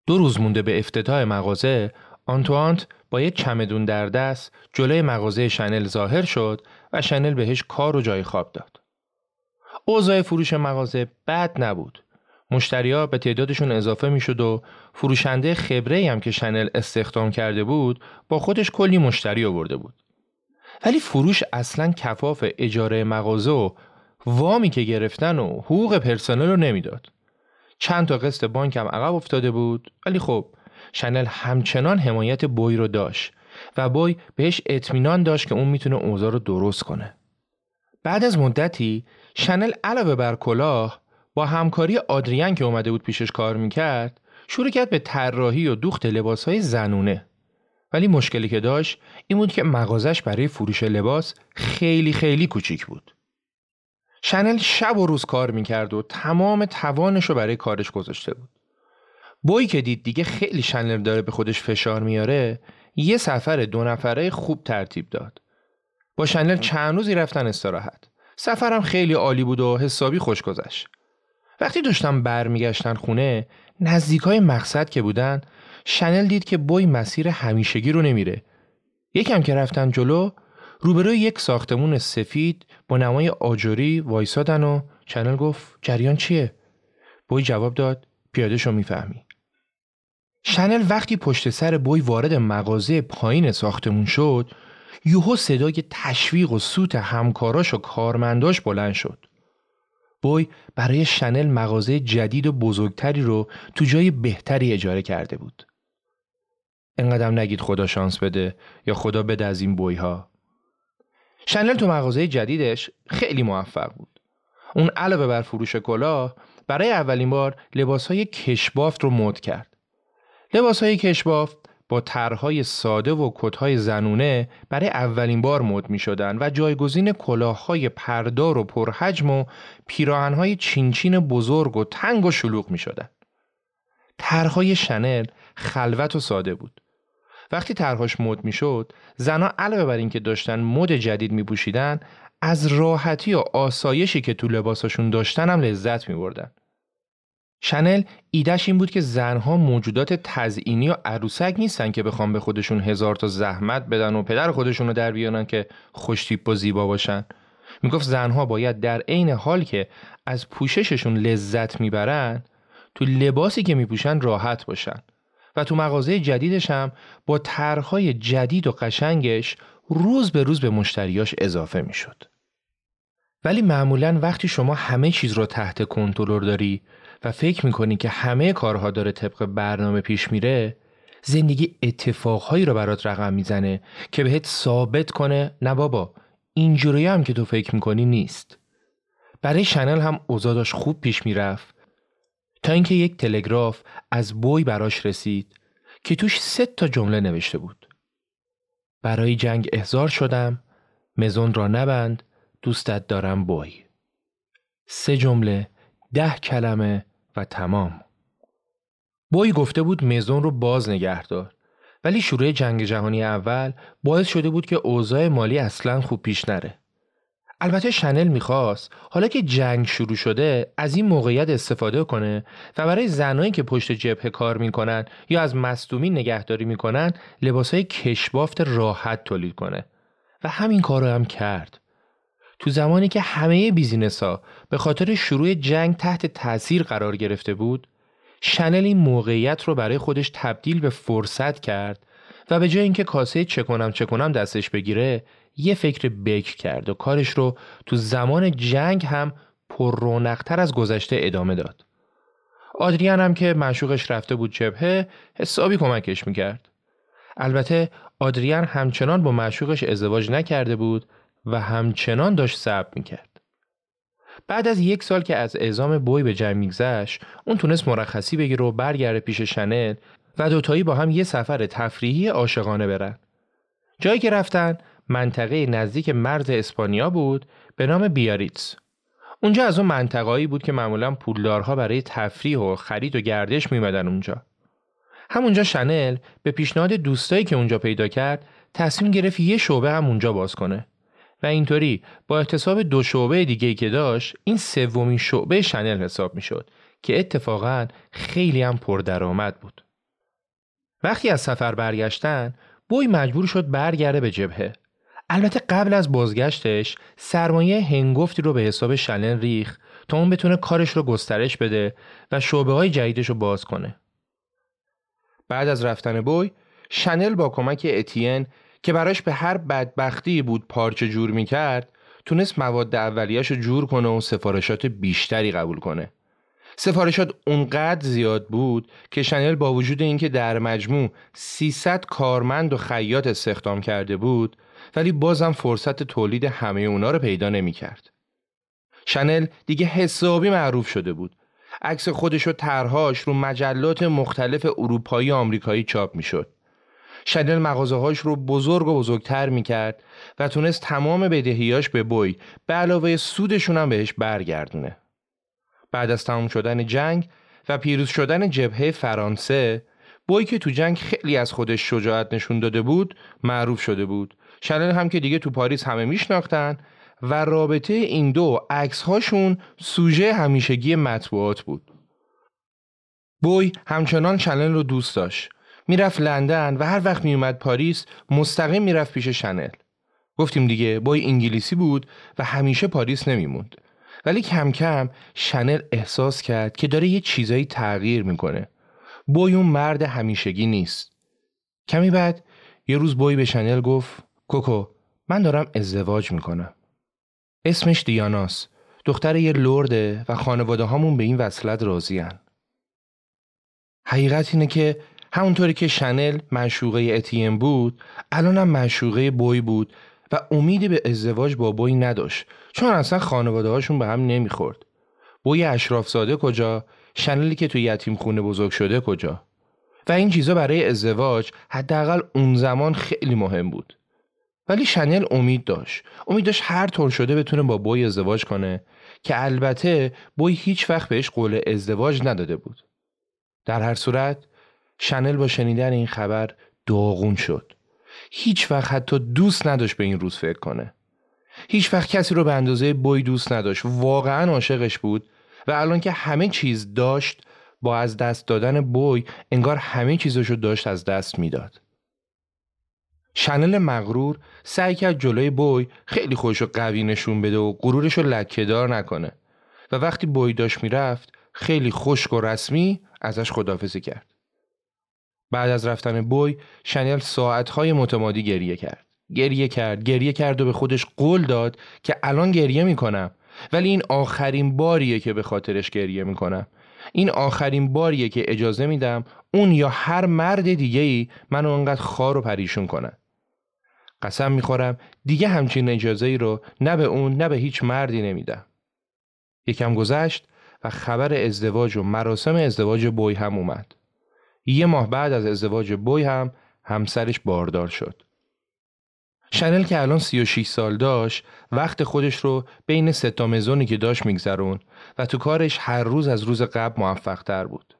دو روز مونده به افتتاح مغازه آنتوانت با یه چمدون در دست جلوی مغازه شنل ظاهر شد و شنل بهش کار و جای خواب داد. اوضاع فروش مغازه بد نبود. مشتری‌ها به تعدادشون اضافه می‌شد و فروشنده خبره‌ای هم که شنل استخدام کرده بود با خودش کلی مشتری آورده بود. ولی فروش اصلاً کفاف اجاره مغازه و وامی که گرفتن و حقوق پرسنل رو نمیداد. چند تا قسط بانک هم عقب افتاده بود، ولی خب شنل همچنان حمایت بوی رو داشت و بوی بهش اطمینان داشت که اون میتونه اوضاع رو درست کنه. بعد از مدتی شنل علاوه بر کلاه با همکاری آدریان که اومده بود پیشش کار میکرد شروع کرد به طراحی و دوخت لباسهای زنونه. ولی مشکلی که داشت این بود که مغازش برای فروش لباس خیلی خیلی کوچیک بود. شنل شب و روز کار میکرد و تمام توانش رو برای کارش گذاشته بود. بوی که دید دیگه خیلی شنل داره به خودش فشار میاره، یه سفر دو نفره خوب ترتیب داد. با شنل چند روزی رفتن استراحت. سفرم خیلی عالی بود و حسابی خوش گذشت. وقتی داشتم برمیگشتن خونه، نزدیکای مقصد که بودن، شنل دید که بوی مسیر همیشگی رو نمیره. یکم که رفتن جلو، روبروی یک ساختمون سفید با نمای آجری وایسادن و شنل گفت جریان چیه؟ بوی جواب داد پیاده شو میفهمی. شنل وقتی پشت سر بوی وارد مغازه پایین ساختمون شد، یهو صدای تشویق و سوت همکاراش و کارمنداش بلند شد. بوی برای شنل مغازه جدید و بزرگتری رو تو جای بهتری اجاره کرده بود. انقدر نگید خدا شانس بده یا خدا بده از این بوی ها. شنل تو مغازه جدیدش خیلی موفق بود. اون علاوه بر فروش کلاه، برای اولین بار لباس‌های کشبافت رو مد کرد. لباس‌های کشبافت با طرح‌های ساده و کت‌های زنونه برای اولین بار مد می‌شدن و جایگزین کلاه‌های پردار و پرحجم و پیراهن‌های چینچین بزرگ و تنگ و شلوغ می‌شدن. طرح‌های شنل خلوت و ساده بود. وقتی طرحش مد می‌شد، زن‌ها علاوه بر اینکه داشتن مد جدید می‌پوشیدن، از راحتی و آسایشی که تو لباساشون داشتن هم لذت می‌بردن. شنل ایدهش این بود که زنها موجودات تزیینی و عروسک نیستن که بخوام به خودشون هزار تا زحمت بدن و پدر خودشون رو در بیارن که خوشتیپ و زیبا باشن. میگفت زنها باید در عین حال که از پوشششون لذت میبرن، تو لباسی که میپوشن راحت باشن و تو مغازه جدیدش هم با طرح‌های جدید و قشنگش روز به روز به مشتریاش اضافه میشد. ولی معمولاً وقتی شما همه چیز رو تحت کنترل داری و فکر میکنی که همه کارها داره طبق برنامه پیش میره، زندگی اتفاقهایی رو برات رقم میزنه که بهت ثابت کنه نه بابا، اینجوری هم که تو فکر میکنی نیست. برای شنل هم اوضاع داشت خوب پیش میرفت تا اینکه یک تلگراف از بوی براش رسید که توش سه تا جمله نوشته بود: برای جنگ احضار شدم، مزون را نبند، دوستت دارم بوی. سه جمله، ده کلمه و تمام. بوی گفته بود مزون رو باز نگه دار، ولی شروع جنگ جهانی اول باعث شده بود که اوضاع مالی اصلا خوب پیش نره. البته شنل میخواست حالا که جنگ شروع شده از این موقعیت استفاده کنه و برای زنایی که پشت جبهه کار میکنن یا از مصدومین نگهداری میکنن لباسهای کشبافت راحت تولید کنه و همین کارو هم کرد. تو زمانی که همه بیزینس‌ها به خاطر شروع جنگ تحت تاثیر قرار گرفته بود، شنل این موقعیت رو برای خودش تبدیل به فرصت کرد و به جای اینکه کاسه چه کنم چه کنم دستش بگیره، یه فکر بک کرد و کارش رو تو زمان جنگ هم پر رونق‌تر از گذشته ادامه داد. آدریان هم که معشوقش رفته بود جبهه، حسابی کمکش میکرد. البته آدریان همچنان با معشوقش ازدواج نکرده بود و همچنان داشت صبر میکرد. بعد از یک سال که از اعزام بوی به جنگ میگذشت، اون تونست مرخصی بگیره و برگرده پیش شنل و دوتایی با هم یه سفر تفریحی عاشقانه برن. جایی که رفتن منطقه نزدیک مرز اسپانیا بود به نام بیاریتس. اونجا از اون منطقه‌ای بود که معمولا پولدارها برای تفریح و خرید و گردش میمدن اونجا. همونجا شنل به پیشنهاد دوستایی که اونجا پیدا کرد تصمیم گرفت یه شعبه هم اونجا باز کنه و اینطوری با احتساب دو شعبه دیگه که داشت این سومین شعبه شنل حساب میشد که اتفاقاً خیلی هم پردرآمد بود. وقتی از سفر برگشتن، بوی مجبور شد برگرده به جبهه. البته قبل از بازگشتش سرمایه هنگفتی رو به حساب شنل ریخ تا اون بتونه کارش رو گسترش بده و شعبه های جدیدش رو باز کنه. بعد از رفتن بوی، شنل با کمک اتین که براش به هر بدبختی بود پارچه جور میکرد، تونست مواد اولیه‌اش رو جور کنه و سفارشات بیشتری قبول کنه. سفارشات اونقدر زیاد بود که شنل با وجود اینکه در مجموع سیصد کارمند و خیاط استخدام کرده بود، ولی بازم فرصت تولید همه اونا رو پیدا نمی‌کرد. شنل دیگه حسابی معروف شده بود. عکس خودش و طرح‌هاش رو مجلات مختلف اروپایی و آمریکایی چاپ می‌شد. شنل مغازه‌هاش رو بزرگ و بزرگتر می‌کرد و تونست تمام بدهیاش به بوی به علاوه سودشون هم بهش برگردونه. بعد از تمام شدن جنگ و پیروز شدن جبهه فرانسه، بوی که تو جنگ خیلی از خودش شجاعت نشون داده بود، معروف شده بود. شنل هم که دیگه تو پاریس همه میشناختن و رابطه این دو عکس‌هاشون سوژه همیشگی مطبوعات بود. بوی همچنان شنل رو دوست داشت. میرفت لندن و هر وقت میومد پاریس مستقیم میرفت پیش شنل. گفتیم دیگه بوی انگلیسی بود و همیشه پاریس نمیموند. ولی کم کم شنل احساس کرد که داره یه چیزایی تغییر میکنه. بوی اون مرد همیشگی نیست. کمی بعد یه روز بوی به شنل گفت: کوکو، من دارم ازدواج میکنم. اسمش دیاناست. دختر یه لرده و خانواده هامون به این وصلت راضی‌ان. حقیقت اینه که همونطوری که شنل معشوقه اتیم بود، الانم معشوقه بوی بود و امیدی به ازدواج با بوی نداشت، چون اصلا خانواده هاشون به هم نمیخورد. بوی اشراف زاده کجا؟ شنلی که توی یتیم خونه بزرگ شده کجا؟ و این چیزا برای ازدواج حداقل اون زمان خیلی مهم بود. ولی شنل امید داشت. امید داشت هر طور شده بتونه با بوی ازدواج کنه، که البته بوی هیچ وقت بهش قول ازدواج نداده بود. در هر صورت شنل با شنیدن این خبر داغون شد. هیچ وقت حتی دوست نداشت به این روز فکر کنه. هیچ وقت کسی رو به اندازه بوی دوست نداشت. واقعا عاشقش بود و الان که همه چیز داشت، با از دست دادن بوی انگار همه چیزشو داشت از دست میداد. شنل مغرور سعی کرد جلوی بوی خیلی خودشو قوی نشون بده و غرورشو لکه‌دار نکنه و وقتی بوی داشت میرفت خیلی خشک و رسمی ازش خداحافظی کرد. بعد از رفتن بوی، شنل ساعتهای متمادی گریه کرد. گریه کرد، گریه کرد و به خودش قول داد که الان گریه میکنم، ولی این آخرین باریه که به خاطرش گریه میکنم. این آخرین باریه که اجازه میدم اون یا هر مرد دیگه‌ای منو انقدر خار و پریشون کنه. قسم میخورم دیگه همچین اجازه‌ای رو نه به اون نه به هیچ مردی نمیدم. یکم گذشت و خبر ازدواج و مراسم ازدواج بوی هم اومد. یه ماه بعد از ازدواج بوی هم همسرش باردار شد. شنل که الان سی و شش سال داشت، وقت خودش رو بین سه تا مزونی که داشت میگذرون و تو کارش هر روز از روز قبل موفق‌تر بود.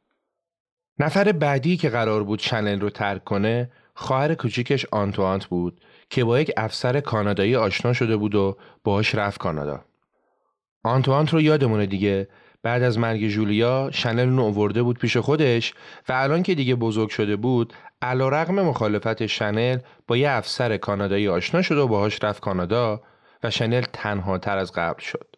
نفر بعدی که قرار بود شنل رو ترک کنه، خواهر کوچیکش آنتوانت بود که با یک افسر کانادایی آشنا شده بود و باهاش رفت کانادا. آنتوانت رو یادمونه دیگه، بعد از مرگ جولیا شنل رو آورده بود پیش خودش و الان که دیگه بزرگ شده بود، علیرغم مخالفت شنل با یه افسر کانادایی آشنا شد و باهاش رفت کانادا و شنل تنها تر از قبل شد.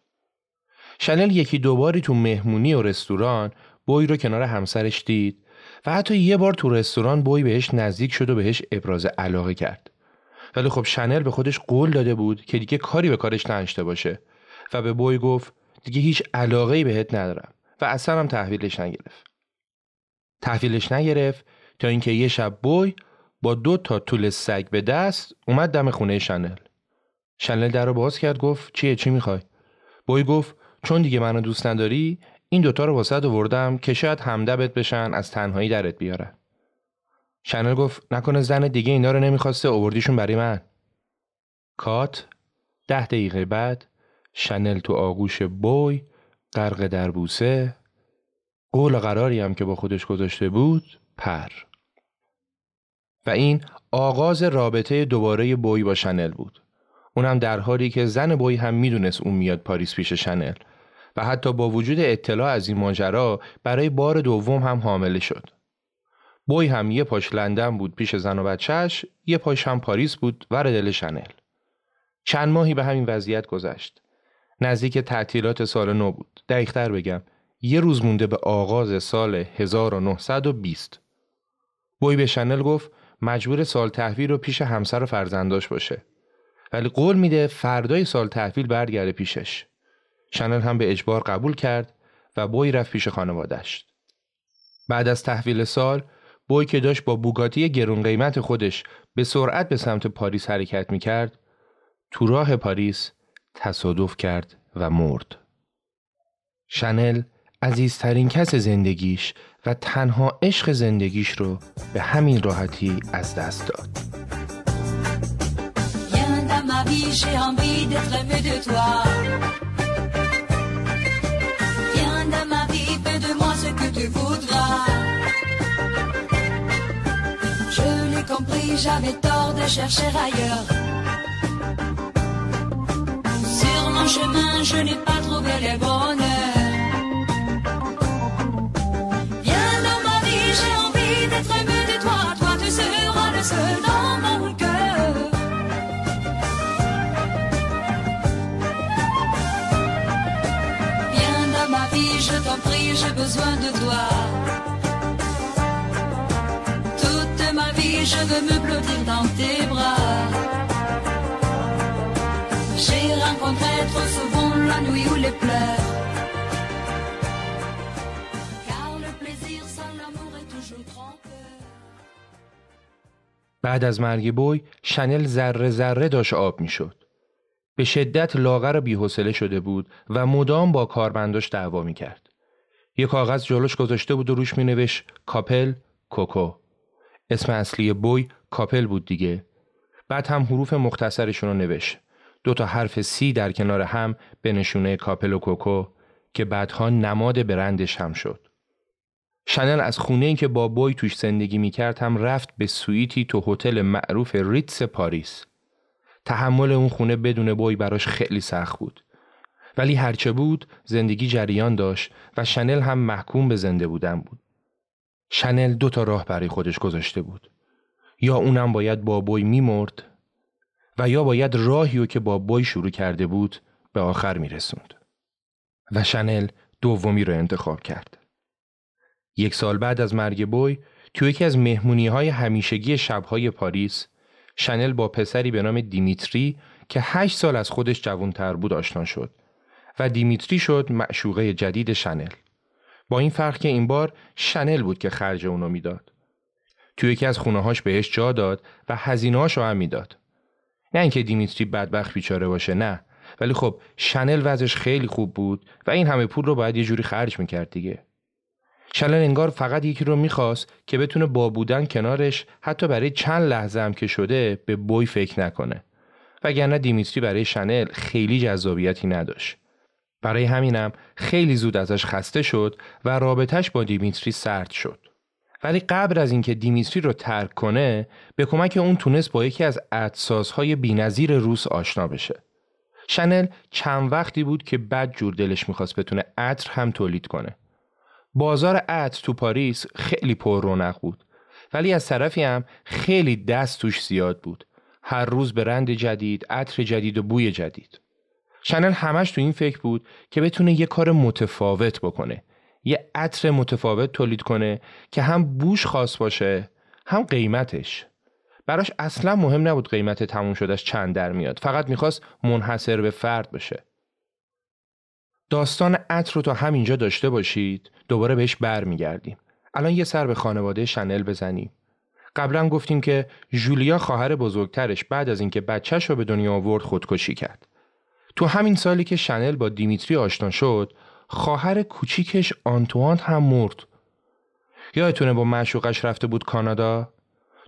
شنل یکی دو باری تو مهمونی و رستوران بوی رو کنار همسرش دید و حتی یه بار تو رستوران بوی بهش نزدیک شد و بهش ابراز علاقه کرد. ولی خب شنل به خودش قول داده بود که دیگه کاری به کارش نداشته باشه و به بوی گفت دیگه هیچ علاقه‌ای بهت ندارم و اصلا هم تحویلش نگرفت. تحویلش نگرفت تا اینکه یه شب بوی با دو تا توله سگ به دست اومد دم خونه شنل. شنل در رو باز کرد، گفت چیه، چی میخوای؟ بوی گفت چون دیگه منو دوست نداری، این دوتا رو واسه آوردم که شاید همدبت بشن، از تنهایی درت بیارن. شنل گفت نکنه زن دیگه اینا رو نمیخواسته آوردیشون برای من. کات. ده دقیقه بعد شنل تو آغوش بوی غرق در بوسه، قول و قراری هم که با خودش گذاشته بود پر. و این آغاز رابطه دوباره بوی با شنل بود. اونم در حالی که زن بوی هم میدونست اون میاد پاریس پیش شنل و حتی با وجود اطلاع از این ماجرا برای بار دوم هم حامله شد. بوی هم یه پاش لندن بود پیش زن و بچهش، یه پاش هم پاریس بود ور دل شنل. چند ماهی به همین وضعیت گذشت. نزدیک تعطیلات سال نو بود. دقیق‌تر بگم، یه روز مونده به آغاز سال هزار و نهصد و بیست. بوی به شنل گفت مجبور سال تحویل رو پیش همسر و فرزنداش باشه. ولی قول میده فردای سال تحویل برگرده پیشش. شنل هم به اجبار قبول کرد و بوی رفت پیش خانواده‌اش. بعد از تحویل سال، بوی که داشت با بوگاتی گرون قیمت خودش به سرعت به سمت پاریس حرکت می‌کرد، تو راه پاریس تصادف کرد و مرد. شنل عزیزترین کس زندگیش و تنها عشق زندگیش رو به همین راحتی از دست داد. Chemin, je n'ai pas trouvé le bonheur. Viens dans ma vie, j'ai envie d'être aimé de toi. Toi, tu seras le seul dans mon cœur. Viens dans ma vie, je t'en prie, j'ai besoin de toi. Toute ma vie, je veux me blottir dans tes bras. J'ai rencontré trop souvent la nuit où les pleurs. Car le plaisir sans l'amour est toujours trompeur. بعد از مرگ بوی، شنل ذره ذره داشت آب میشد. به شدت لاغر و بی‌حوصله شده بود و مدام با کارمنداش دعوا میکرد. یک کاغذ جلوش گذاشته بود و روش مینوشت کاپل کوکو. اسم اصلی بوی کاپل بود دیگه. بعد هم حروف مختصرشون رو نوشت. دو تا حرف سی در کنار هم به نشونه کاپل و کوکو که بعدها نماد برندش هم شد. شنل از خونه‌ای که با بوی توش زندگی می‌کرد هم رفت به سوئیتی تو هتل معروف ریتز پاریس. تحمل اون خونه بدون بوی براش خیلی سخت بود. ولی هرچه بود زندگی جریان داشت و شنل هم محکوم به زنده بودن بود. شنل دو تا راه برای خودش گذاشته بود. یا اونم باید با بوی می‌مرد و یا باید راهیو که با بوی شروع کرده بود به آخر میرسوند. و شنل دومی رو انتخاب کرد. یک سال بعد از مرگ بوی، توی یکی از مهمونی‌های همیشگی شب‌های پاریس، شنل با پسری به نام دیمیتری که هشت سال از خودش جوان‌تر بود آشنا شد و دیمیتری شد معشوقه جدید شنل. با این فرق که این بار شنل بود که خرج اونو میداد. توی یکی از خونه‌هاش بهش جا داد و هزینه‌هاشو هم میداد. نه اینکه دیمیتری بدبخت بیچاره باشه، نه، ولی خب شنل وضعش خیلی خوب بود و این همه پول رو باید یه جوری خرج میکرد دیگه. شنل انگار فقط یکی رو میخواست که بتونه با بودن کنارش حتی برای چند لحظه هم که شده به بوی فکر نکنه، وگرنه دیمیتری برای شنل خیلی جذابیتی نداشت. برای همینم خیلی زود ازش خسته شد و رابطه‌اش با دیمیتری سرد شد. ولی قبل از اینکه دیمیتری رو ترک کنه، به کمک اون تونست با یکی از ادسازهای بی‌نظیر روس آشنا بشه. شنل چند وقتی بود که بدجور دلش می‌خواست بتونه عطر هم تولید کنه. بازار عطر تو پاریس خیلی پر رونق بود، ولی از طرفی هم خیلی دست توش زیاد بود. هر روز برند جدید، عطر جدید و بوی جدید. شنل همش تو این فکر بود که بتونه یه کار متفاوت بکنه. یه عطر متفاوت تولید کنه که هم بوش خاص باشه هم قیمتش. براش اصلا مهم نبود قیمت تموم شدهش چند در میاد، فقط میخواست منحصر به فرد باشه. داستان عطر رو تا همینجا داشته باشید، دوباره بهش بر میگردیم. الان یه سر به خانواده شنل بزنیم. قبلا گفتیم که جولیا خواهر بزرگترش بعد از اینکه بچهش رو به دنیا آورد خودکشی کرد. تو همین سالی که شنل با دیمیتری آشنا شد، خواهر کوچیکش آنتوان هم مرد. یادتونه با معشوقش رفته بود کانادا؟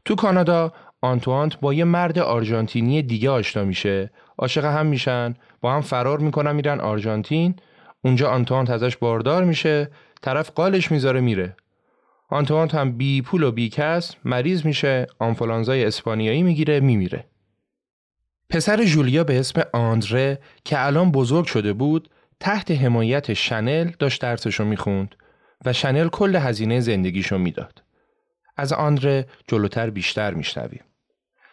تو کانادا آنتوان با یه مرد آرژانتینی دیگه آشنا میشه، عاشق هم میشن، با هم فرار میکنن میرن آرژانتین. اونجا آنتوان ازش باردار میشه، طرف قالش میذاره میره. آنتوان هم بی پول و بی کس مریض میشه، آنفولانزای اسپانیایی میگیره میمیره. پسر جولیا به اسم آندره که الان بزرگ شده بود، تحت حمایت شنل داشت درسشو میخوند و شنل کل هزینه زندگیشو میداد. از آندره جلوتر بیشتر میشنویم.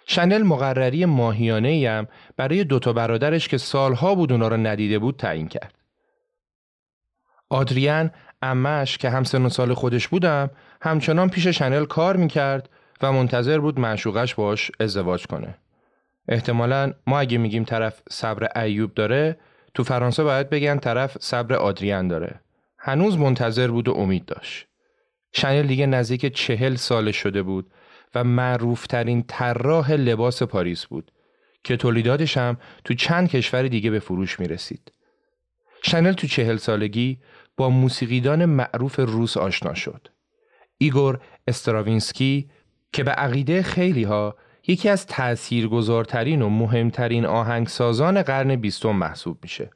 چنل مقرری ماهیانه‌ای هم برای دوتا برادرش که سالها بود اونا رو ندیده بود تعیین کرد. آدریان عمه‌اش که همسن و سال خودش بودم همچنان پیش چنل کار میکرد و منتظر بود معشوقش باش ازدواج کنه. احتمالاً ما اگه میگیم طرف صبر ایوب داره، تو فرانسه باید بگن طرف صبر آدریان داره. هنوز منتظر بود و امید داشت. چنل دیگه نزدیک چهل ساله شده بود و معروفترین طراح لباس پاریس بود که تولیداتش هم تو چند کشور دیگه به فروش میرسید. چنل تو چهل سالگی با موسیقیدان معروف روس آشنا شد. ایگور استراوینسکی که به عقیده خیلی ها یکی از تأثیرگذارترین و مهمترین آهنگسازان قرن بیستم محسوب میشه.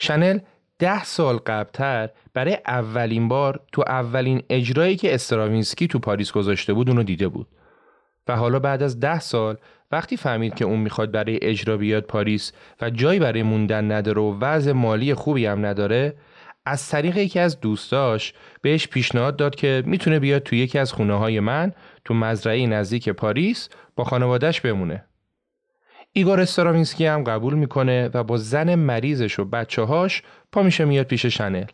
چنل ده سال قبلتر برای اولین بار تو اولین اجرایی که استراوینسکی تو پاریس گذاشته بود اونو دیده بود و حالا بعد از ده سال وقتی فهمید که اون میخواد برای اجرا بیاد پاریس و جایی برای موندن نداره و وضع مالی خوبی هم نداره، از طریق یکی از دوستاش بهش پیشنهاد داد که میتونه بیاد تو یکی از خونه‌های من تو مزرعه نزدیک پاریس با خانواده‌اش بمونه. ایگور استراوینسکی هم قبول میکنه و با زن مریضش و بچه‌هاش پا میشه میاد پیش چنل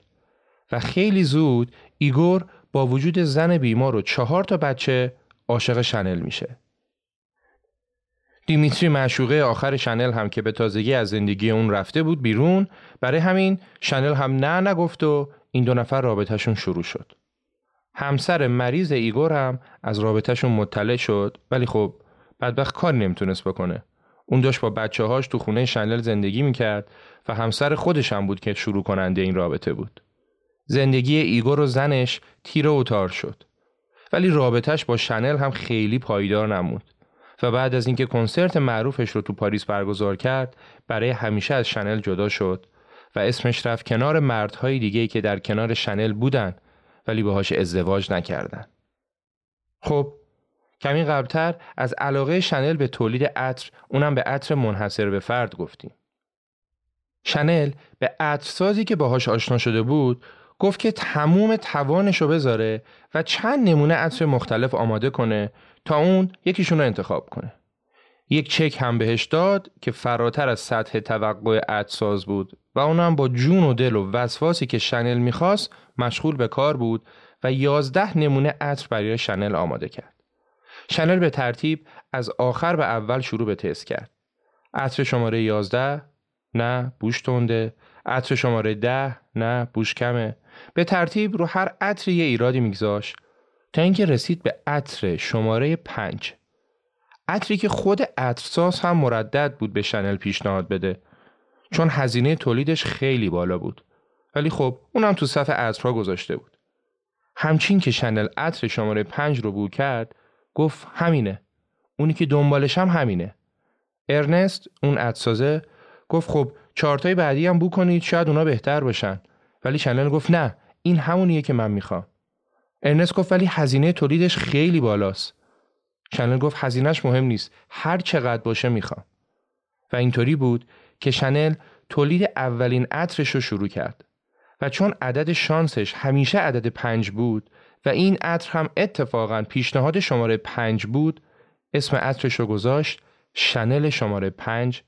و خیلی زود ایگور با وجود زن بیمار و چهار تا بچه عاشق چنل میشه. دیمیتری معشوقه آخر چنل هم که به تازگی از زندگی اون رفته بود بیرون، برای همین چنل هم نه نگفت و این دو نفر رابطهشون شروع شد. همسر مریض ایگور هم از رابطهشون مطلع شد، ولی خب بدبخت کار نمیتونست بکنه. اون داشت با بچه‌هاش تو خونه چنل زندگی میکرد و همسر خودش هم بود که شروع کننده این رابطه بود. زندگی ایگور و زنش تیره و تار شد، ولی رابطهش با چنل هم خیلی پایدار نموند و بعد از اینکه کنسرت معروفش رو تو پاریس برگزار کرد، برای همیشه از چنل جدا شد و اسمش رفت کنار مردهای دیگه‌ای که در کنار چنل بودن ولی باهاش ازدواج نکردن. خب کمی قبلتر از علاقه چنل به تولید عطر، اونم به عطر منحصر به فرد گفتیم. چنل به عطرسازی که باهاش آشنا شده بود گفت که تموم توانشو بذاره و چند نمونه عطر مختلف آماده کنه تا اون یکیشون رو انتخاب کنه. یک چک هم بهش داد که فراتر از سطح توقع عطرساز بود و اونم با جون و دل و وسواسی که چنل میخواست مشغول به کار بود و یازده نمونه عطر برای چنل آماده کرد. چنل به ترتیب از آخر به اول شروع به تست کرد. عطر شماره یازده، نه بوش تنده. عطر شماره ده، نه بوش کمه. به ترتیب رو هر عطر یه ایرادی میگذاشت تا اینکه رسید به عطر شماره پنج. عطری که خود عطرساز هم مردد بود به چنل پیشنهاد بده، چون هزینه تولیدش خیلی بالا بود، ولی خب اونم تو صف عطرها گذاشته بود. همچین که چنل عطر شماره پنج رو بو کرد گفت همینه، اونی که دنبالش هم همینه. ارنست اون عطرسازه گفت خب چارتای بعدی هم بو کنید شاید اونا بهتر باشن، ولی چنل گفت نه، این همونیه که من میخوام. ارنست گفت ولی هزینه تولیدش خیلی بالاست. چنل گفت هزینهش مهم نیست، هر چقدر باشه میخوام. و اینطوری بود که چنل تولید اولین عطرش رو شروع کرد و چون عدد شانسش همیشه عدد پنج بود و این عطر هم اتفاقاً پیشنهاد شماره پنج بود، اسم عطرش رو گذاشت چنل شماره پنج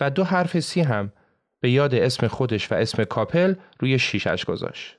و دو حرف سی هم به یاد اسم خودش و اسم کاپل روی شیشش گذاشت.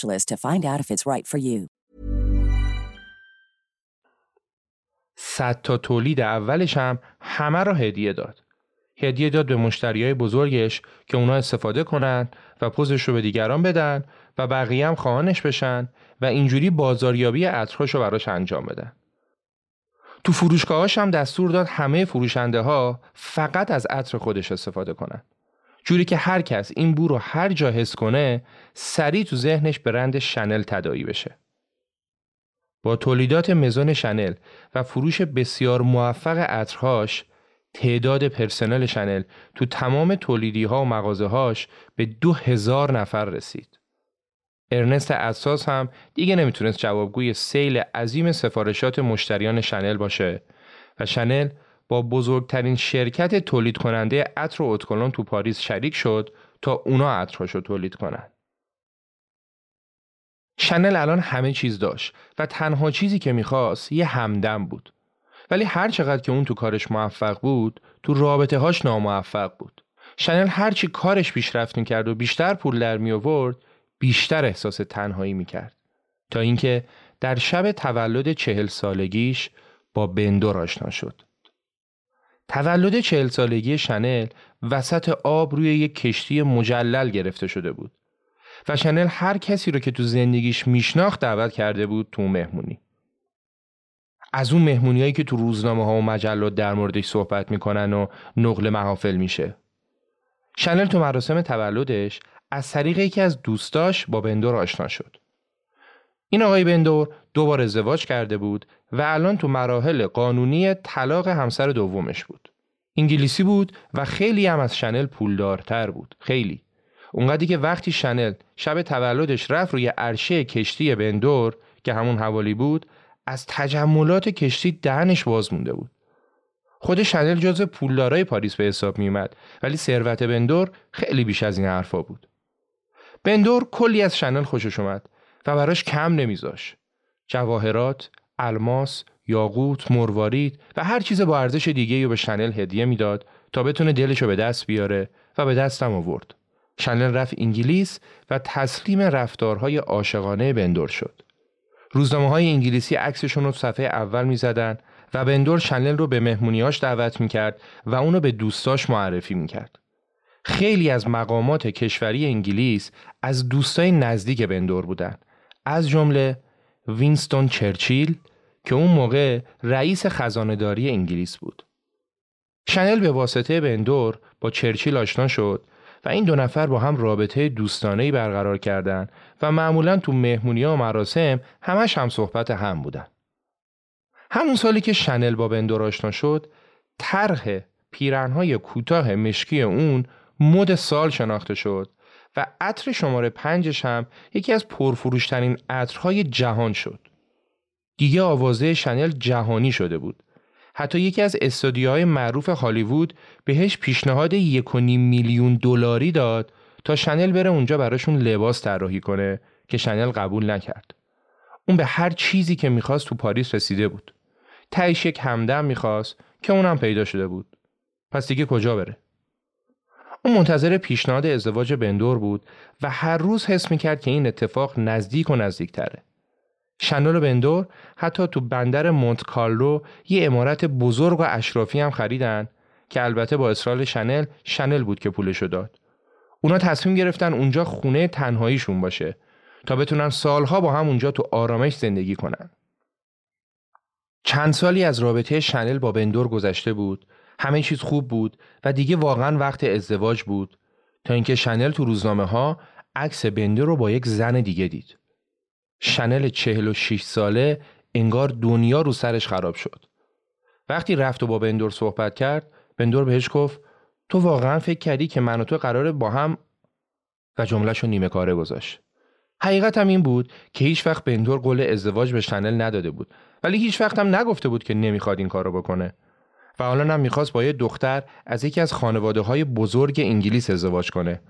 to find out if it's right for you. صد تا تولید اولش هم همه رو هدیه داد. هدیه داد به مشتریای بزرگش که اونا استفاده کنن و پوزش رو به دیگران بدن و بقیه هم خواهانش بشن و اینجوری بازاریابی عطرش رو براش انجام بدن. تو فروشگاهاش هم دستور داد همه فروشنده ها فقط از عطر خودش استفاده کنن. جوری که هر کس این بو رو هر جا حس کنه سریع تو ذهنش برند شنل تداعی بشه. با تولیدات مزون شنل و فروش بسیار موفق عطرهاش، تعداد پرسنل شنل تو تمام تولیدی‌ها و مغازه‌هاش به دو هزار نفر رسید. ارنست اساس هم دیگه نمیتونست جوابگوی سیل عظیم سفارشات مشتریان شنل باشه و شنل با بزرگترین شرکت تولید کننده عطر و اتکلن تو پاریس شریک شد تا اونا عطرشو تولید کنن. شنل الان همه چیز داشت و تنها چیزی که میخواست یه همدم بود. ولی هر چقدر که اون تو کارش موفق بود، تو رابطه هاش ناموفق بود. شنل هر چی کارش پیشرفت میکرد و بیشتر پول در میآورد، بیشتر احساس تنهایی میکرد. تا اینکه در شب تولد چهل سالگیش با بندور آشنا شد. تولد چهل سالگی شنل وسط آب روی یک کشتی مجلل گرفته شده بود و شنل هر کسی رو که تو زندگیش میشناخت دعوت کرده بود تو مهمونی. از اون مهمونیایی که تو روزنامه ها و مجلات در موردش صحبت میکنن و نقل محافل میشه. شنل تو مراسم تولدش از طریق یکی از دوستاش با بندور آشنا شد. این آقای بندور دوبار ازدواج کرده بود و الان تو مراحل قانونی طلاق همسر دومش بود. انگلیسی بود و خیلی هم از شنل پولدارتر بود. خیلی. اونقدری که وقتی شنل شب تولدش رفت روی عرشه کشتی بندور که همون حوالی بود، از تجملات کشتی دهنش باز مونده بود. خود شنل جز پولدارای پاریس به حساب می اومد، ولی ثروت بندور خیلی بیش از این حرفا بود. بندور کلی از شنل خوشش اومد و براش کم نمیذاش. جواهرات، الماس، یاقوت، مروارید و هر چیز با ارزش دیگه‌ای رو به شنل هدیه میداد تا بتونه دلشو به دست بیاره و به دستم آورد. شنل رفت انگلیس و تسلیم رفتارهای عاشقانه بندور شد. روزنامه‌های انگلیسی عکسشون رو صفحه اول می‌زدن و بندور شنل رو به مهمونیاش دعوت می‌کرد و اون رو به دوستاش معرفی می‌کرد. خیلی از مقامات کشوری انگلیس از دوستای نزدیک بندور بودن، از جمله وینستون چرچیل که اون موقع رئیس خزانه‌داری انگلیس بود. شنل به واسطه بندور با چرچیل آشنا شد و این دو نفر با هم رابطه دوستانه‌ای برقرار کردند و معمولاً تو مهمونی‌ها و مراسم همش هم صحبت هم بودن. همون سالی که شنل با بندور آشنا شد، طرح پیرنهای کوتاه مشکی اون مد سال شناخته شد و عطر شماره پنجش هم یکی از پرفروشترین عطرهای جهان شد. دیگه آوازه شنل جهانی شده بود. حتی یکی از استودیوهای معروف هالیوود بهش پیشنهاد یک و نیم میلیون دلاری داد تا شنل بره اونجا براشون لباس طراحی کنه که شنل قبول نکرد. اون به هر چیزی که میخواست تو پاریس رسیده بود. تهش یک همدم میخواست که اونم پیدا شده بود. پس دیگه کجا بره؟ اون منتظر پیشنهاد ازدواج بندور بود و هر روز حس میکرد که این اتفاق نزدیک و نزدیک تره. شنل و بندور حتی تو بندر مونت کارلو یه عمارت بزرگ و اشرافی هم خریدن که البته با اصرار شنل، شنل بود که پولشو داد. اونا تصمیم گرفتن اونجا خونه تنهاییشون باشه تا بتونن سالها با هم اونجا تو آرامش زندگی کنن. چند سالی از رابطه شنل با بندور گذشته بود. همه چیز خوب بود و دیگه واقعا وقت ازدواج بود تا اینکه شنل تو روزنامه ها عکس بندور رو با یک زن دیگه دید. شنل چهل و شش ساله انگار دنیا رو سرش خراب شد. وقتی رفت و با بندور صحبت کرد، بندور بهش گفت تو واقعا فکر کردی که من و تو قراره با هم؟ و جمله‌شو نیمه کاره گذاشت. حقیقتم این بود که هیچ وقت بندور قول ازدواج به شنل نداده بود، ولی هیچ وقت هم نگفته بود که نمیخواد این کار رو بکنه. و الان هم میخواست با یه دختر از یکی از خانواده های بزرگ انگلیس ازدواج کنه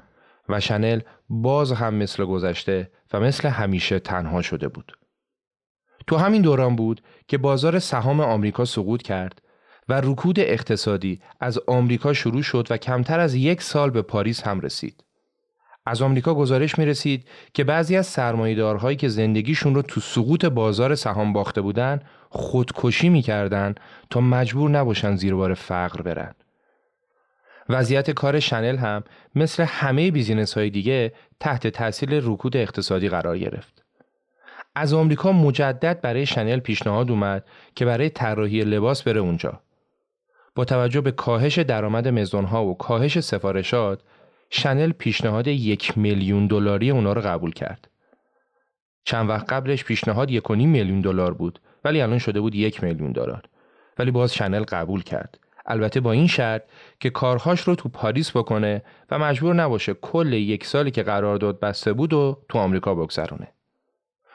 و شنل باز هم مثل گذشته و مثل همیشه تنها شده بود. تو همین دوران بود که بازار سهام آمریکا سقوط کرد و رکود اقتصادی از آمریکا شروع شد و کمتر از یک سال به پاریس هم رسید. از آمریکا گزارش می رسید که بعضی از سرمایه‌دارهایی که زندگیشون رو تو سقوط بازار سهام باخته بودن خودکشی می کردن تا مجبور نباشن زیر بار فقر برن. وضعیت کار شنل هم مثل همه بیزینس های دیگه تحت تاثیر رکود اقتصادی قرار گرفت. از آمریکا مجدد برای شنل پیشنهاد اومد که برای طراحی لباس بره اونجا. با توجه به کاهش درآمد مزدونها و کاهش سفارشات، شنل پیشنهاد یک میلیون دلاری اونا رو قبول کرد. چند وقت قبلش پیشنهاد یک و نیم میلیون دلار بود، ولی الان شده بود یک میلیون دلار. ولی باز شنل قبول کرد. البته با این شرط که کارهاش رو تو پاریس بکنه و مجبور نباشه کل یک سالی که قرارداد بسته بود و تو آمریکا بگذرونه.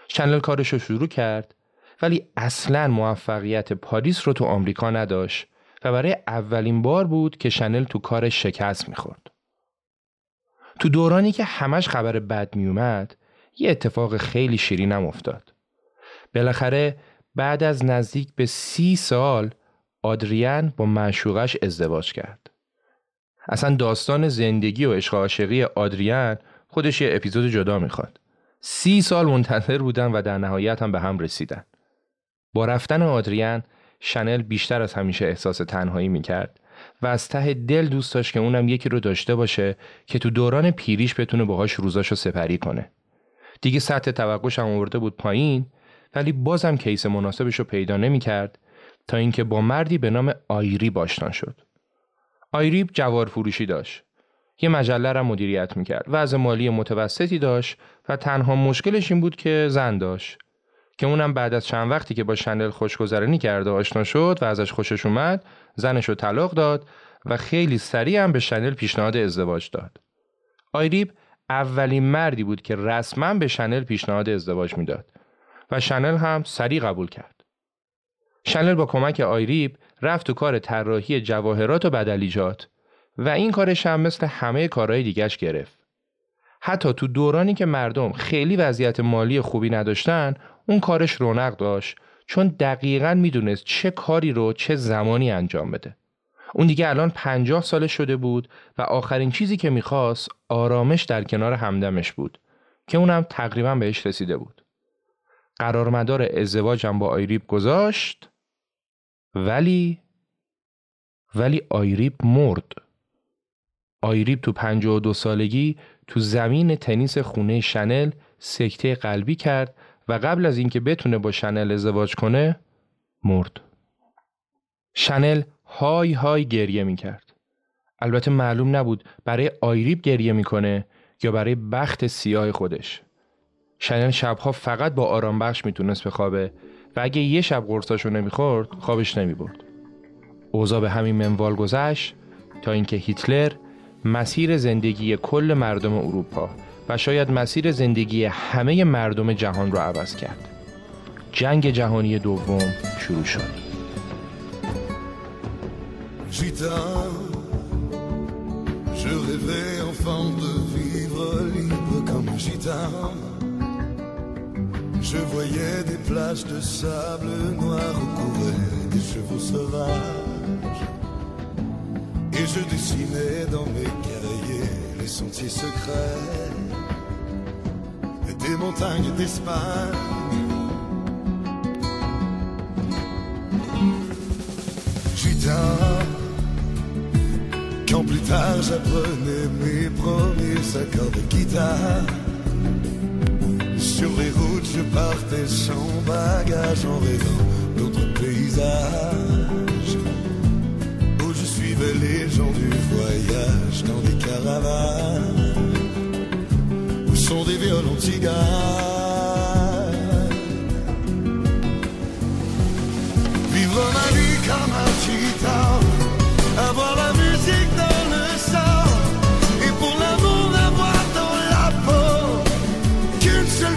شنل کارش رو شروع کرد، ولی اصلاً موفقیت پاریس رو تو آمریکا نداشت و برای اولین بار بود که شنل تو کارش شکست می‌خورد. تو دورانی که همش خبر بد می اومد، یه اتفاق خیلی شیرین هم افتاد. بالاخره بعد از نزدیک به سی سال آدریان با معشوقش ازدواج کرد. اصلا داستان زندگی و عشق عاشقی آدریان خودش یه اپیزود جدا میخواد. سی سال منتظر بودن و در نهایت هم به هم رسیدن. با رفتن آدریان، شنل بیشتر از همیشه احساس تنهایی میکرد و از ته دل دوست داشت که اونم یکی رو داشته باشه که تو دوران پیریش بتونه باهاش روزاشو سپری کنه. دیگه سطح توقعش هم آورده بود پایین، ولی بازم کیس مناسبشو پیدا نمی‌کرد تا اینکه با مردی به نام آیریب آشنا شد. آیریب جوارفروشی داشت. یه مجله را مدیریت می‌کرد و وضع مالی متوسطی داشت و تنها مشکلش این بود که زن داشت. که اونم بعد از چند وقتی که با شنل خوشگذرانی کرده آشنا شد و ازش خوشش اومد، زنشو طلاق داد و خیلی سریع هم به شنل پیشنهاد ازدواج داد. آیریب اولین مردی بود که رسما به شنل پیشنهاد ازدواج میداد و شنل هم سریع قبول کرد. شنل با کمک آیریب رفت تو کار طراحی جواهرات و بدلیجات و این کارش هم مثل همه کارهای دیگه‌اش گرفت. حتی تو دورانی که مردم خیلی وضعیت مالی خوبی نداشتن، اون کارش رونق داشت، چون دقیقاً میدونست چه کاری رو چه زمانی انجام بده. اون دیگه الان پنجاه ساله شده بود و آخرین چیزی که میخواست آرامش در کنار همدمش بود که اونم تقریباً بهش رسیده بود. قرارمدار ازدواجم با آیریب گذاشت، ولی ولی آیریب مرد. آیریب تو پنجاه و دو سالگی تو زمین تنیس خونه شنل سکته قلبی کرد و قبل از اینکه بتونه با شنل ازدواج کنه مرد. شنل های های گریه میکرد. البته معلوم نبود برای آیریب گریه میکنه یا برای بخت سیاه خودش. شنل شبها فقط با آرام بخش میتونست بخوابه و اگه یه شب قرصاشو نمیخورد خوابش نمیبرد. اوضاع به همین منوال گذشت تا اینکه هیتلر مسیر زندگی کل مردم اروپا و شاید مسیر زندگی همه مردم جهان را عوض کرد. جنگ جهانی دوم شروع شد. Et je dessinais dans mes cahiers les sentiers secrets des montagnes d'Espagne. Gitan, quand plus tard j'apprenais mes premiers accords de guitare, sur les routes je partais sans bagage en rêvant d'autres paysages. Les gens du voyage dans des caravanes où sont des violons cigares. Vivre ma vie comme un titan, avoir la musique dans le sang et pour l'amour n'avoir dans la peau qu'une seule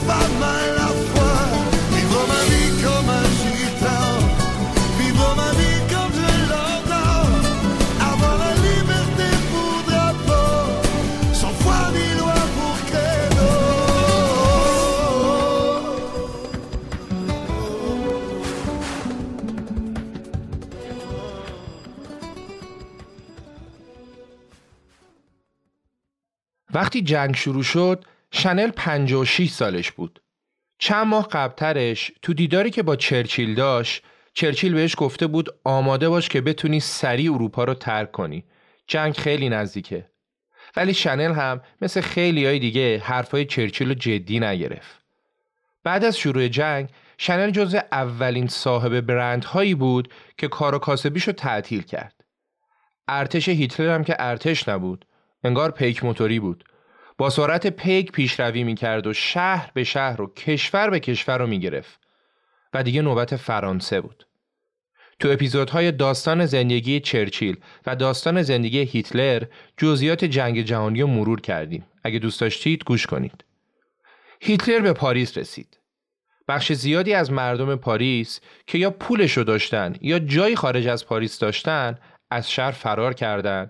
وقتی جنگ شروع شد شنل پنجاه و شش سالش بود. چند ماه قبلترش تو دیداری که با چرچیل داشت، چرچیل بهش گفته بود آماده باش که بتونی سریع اروپا رو ترک کنی. جنگ خیلی نزدیکه. ولی شنل هم مثل خیلیای دیگه حرفای چرچیل رو جدی نگرفت. بعد از شروع جنگ شنل جزو اولین صاحب برندهایی بود که کار و کاسبیش رو تعطیل کرد. ارتش هیتلر هم که ارتش نبود، انگار پیک موتوری بود. با سرعت پیک پیشروی می‌کرد و شهر به شهر و کشور به کشور رو می‌گرفت. و دیگه نوبت فرانسه بود. تو اپیزودهای داستان زندگی چرچیل و داستان زندگی هیتلر جزئیات جنگ جهانی رو مرور کردیم. اگه دوست داشتید گوش کنید. هیتلر به پاریس رسید. بخش زیادی از مردم پاریس که یا پولشو داشتن یا جایی خارج از پاریس داشتن از شهر فرار کردن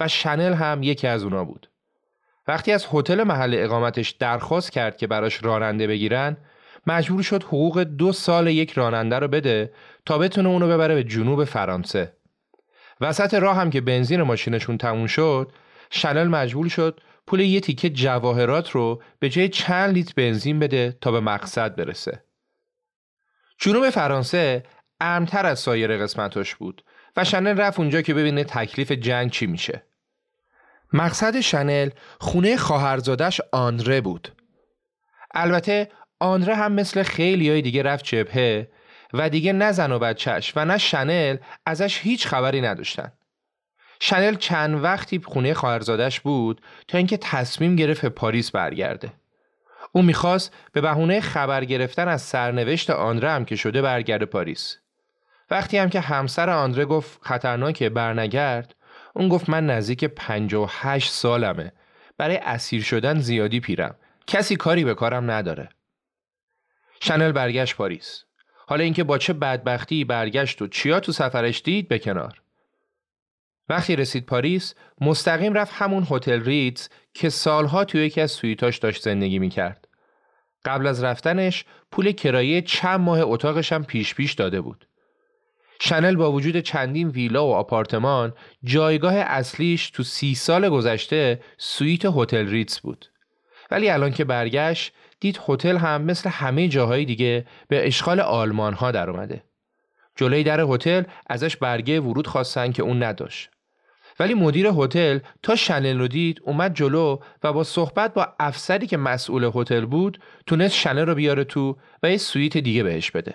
و شنل هم یکی از اونا بود. وقتی از هتل محل اقامتش درخواست کرد که براش راننده بگیرن، مجبور شد حقوق دو سال یک راننده رو بده تا بتونه اونو ببره به جنوب فرانسه. وسط راه هم که بنزین ماشینشون تموم شد، شنل مجبور شد پول یه تیکه جواهرات رو به جای چند لیتر بنزین بده تا به مقصد برسه. جنوب فرانسه امن‌تر از سایر قسمتاش بود و شنل رفت اونجا که ببینه تکلیف جنگ چی میشه. مقصد شنل خونه خواهرزادش آندره بود. البته آندره هم مثل خیلیای دیگه رفت جبهه و دیگه نه زن و بچه‌ش و نه شنل ازش هیچ خبری نداشتن. شنل چند وقتی خونه خواهرزادش بود تا اینکه تصمیم گرفت پاریس برگرده. او میخواست به بهونه خبر گرفتن از سرنوشت آندره هم که شده برگرده پاریس. وقتی هم که همسر آندره گفت خطرناکه برنگرد، اون گفت من نزدیک پنجاه و هشت سالمه، برای اسیر شدن زیادی پیرم، کسی کاری به کارم نداره. شنل برگشت پاریس. حالا اینکه با چه بدبختی برگشت و چیا تو سفرش دید به کنار. وقتی رسید پاریس، مستقیم رفت همون هتل ریتز که سالها توی یکی از سویتاش داشت زندگی میکرد. قبل از رفتنش پول کرایه چند ماه اتاقش هم پیش پیش داده بود. شنل با وجود چندین ویلا و آپارتمان، جایگاه اصلیش تو سی سال گذشته سویت هتل ریتز بود. ولی الان که برگشت، دید هتل هم مثل همه جاهای دیگه به اشغال آلمان‌ها در اومده. جلوی در هتل ازش برگه ورود خواستن که اون نداشت. ولی مدیر هتل تا شنل رو دید اومد جلو و با صحبت با افسری که مسئول هتل بود، تونست شنل رو بیاره تو و یه سویت دیگه بهش بده.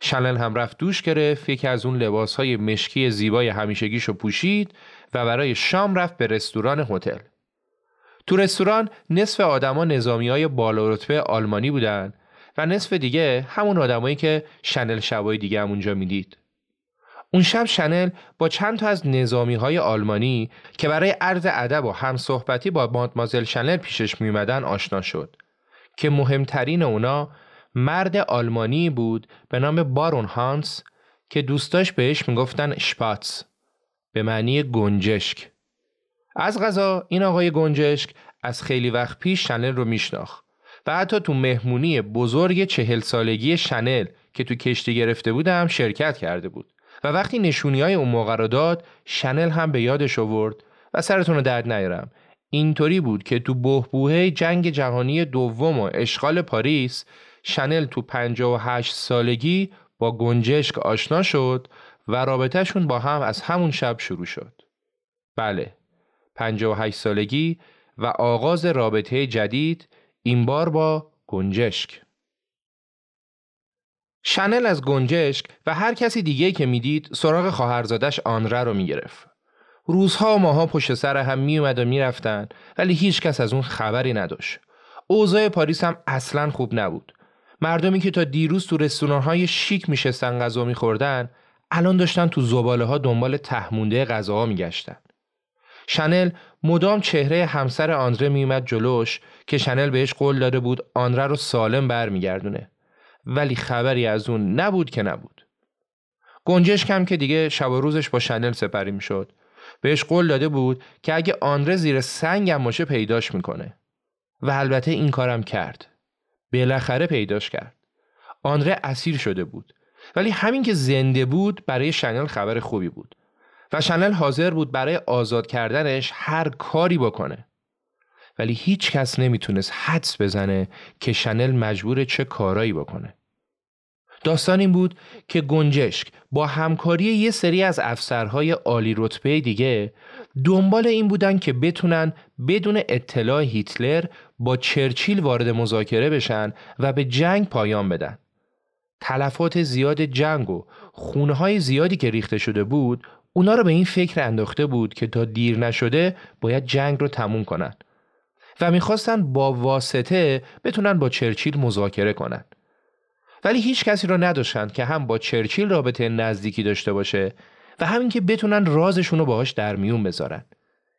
شنل هم رفت دوش گرفت، یکی از اون لباس‌های مشکی زیبای همیشگیشو پوشید و برای شام رفت به رستوران هتل. تو رستوران نصف آدما نظامیای بالا رتبه آلمانی بودن و نصف دیگه همون آدمایی که شنل شبای دیگه هم اونجا میدید. اون شب شنل با چند تا از نظامیهای آلمانی که برای عرض ادب و همصحبتی با مادمازل شنل پیشش میومدن آشنا شد که مهمترین اونا مرد آلمانی بود به نام بارون هانس که دوستاش بهش میگفتن شپاتز، به معنی گنجشک. از قضا این آقای گنجشک از خیلی وقت پیش شنل رو میشناخت و حتی تو مهمونی بزرگ چهل سالگی شنل که تو کشتی گرفته بودم شرکت کرده بود و وقتی نشونی‌های اون موقع رو داد، شنل هم به یادش آورد و سرتون رو درد نیارم، اینطوری بود که تو بحبوحه جنگ جهانی دوم و اشغال پاریس شنل تو پنجاه و هشت سالگی با گنجشک آشنا شد و رابطهشون با هم از همون شب شروع شد. بله، پنجاه و هشت سالگی و آغاز رابطه جدید، این بار با گنجشک. شنل از گنجشک و هر کسی دیگه که میدید سراغ خواهرزادش آنره رو میگرفت. روزها و ماها پشت سر هم میومد و میرفتن ولی هیچ کس از اون خبری نداشت. اوضاع پاریس هم اصلاً خوب نبود. مردمی که تا دیروز تو رستوران‌های شیک میشستن غذا میخوردن، الان داشتن تو زباله‌ها دنبال تهمونده غذاها میگشتن. شنل مدام چهره همسر آندره میومد جلوش که شنل بهش قول داده بود آندره رو سالم برمیگردونه، ولی خبری از اون نبود که نبود. گنجشک هم که دیگه شب و روزش با شنل سپری میشد، بهش قول داده بود که اگه آندره زیر سنگ هم باشه پیداش میکنه و البته این کارم کرد. بالاخره پیداش کرد. آندره اسیر شده بود، ولی همین که زنده بود برای شنل خبر خوبی بود و شنل حاضر بود برای آزاد کردنش هر کاری بکنه. ولی هیچ کس نمیتونست حدس بزنه که شنل مجبور چه کارایی بکنه. داستان این بود که گنجشک با همکاری یه سری از افسرهای عالی رتبه دیگه دنبال این بودن که بتونن بدون اطلاع هیتلر با چرچیل وارد مذاکره بشن و به جنگ پایان بدن. تلفات زیاد جنگ و خونهای زیادی که ریخته شده بود اونا رو به این فکر انداخته بود که تا دیر نشده باید جنگ رو تموم کنن و میخواستن با واسطه بتونن با چرچیل مذاکره کنن. ولی هیچ کسی رو نداشتن که هم با چرچیل رابطه نزدیکی داشته باشه و همین که بتونن رازشون رو باهاش در میون بذارن.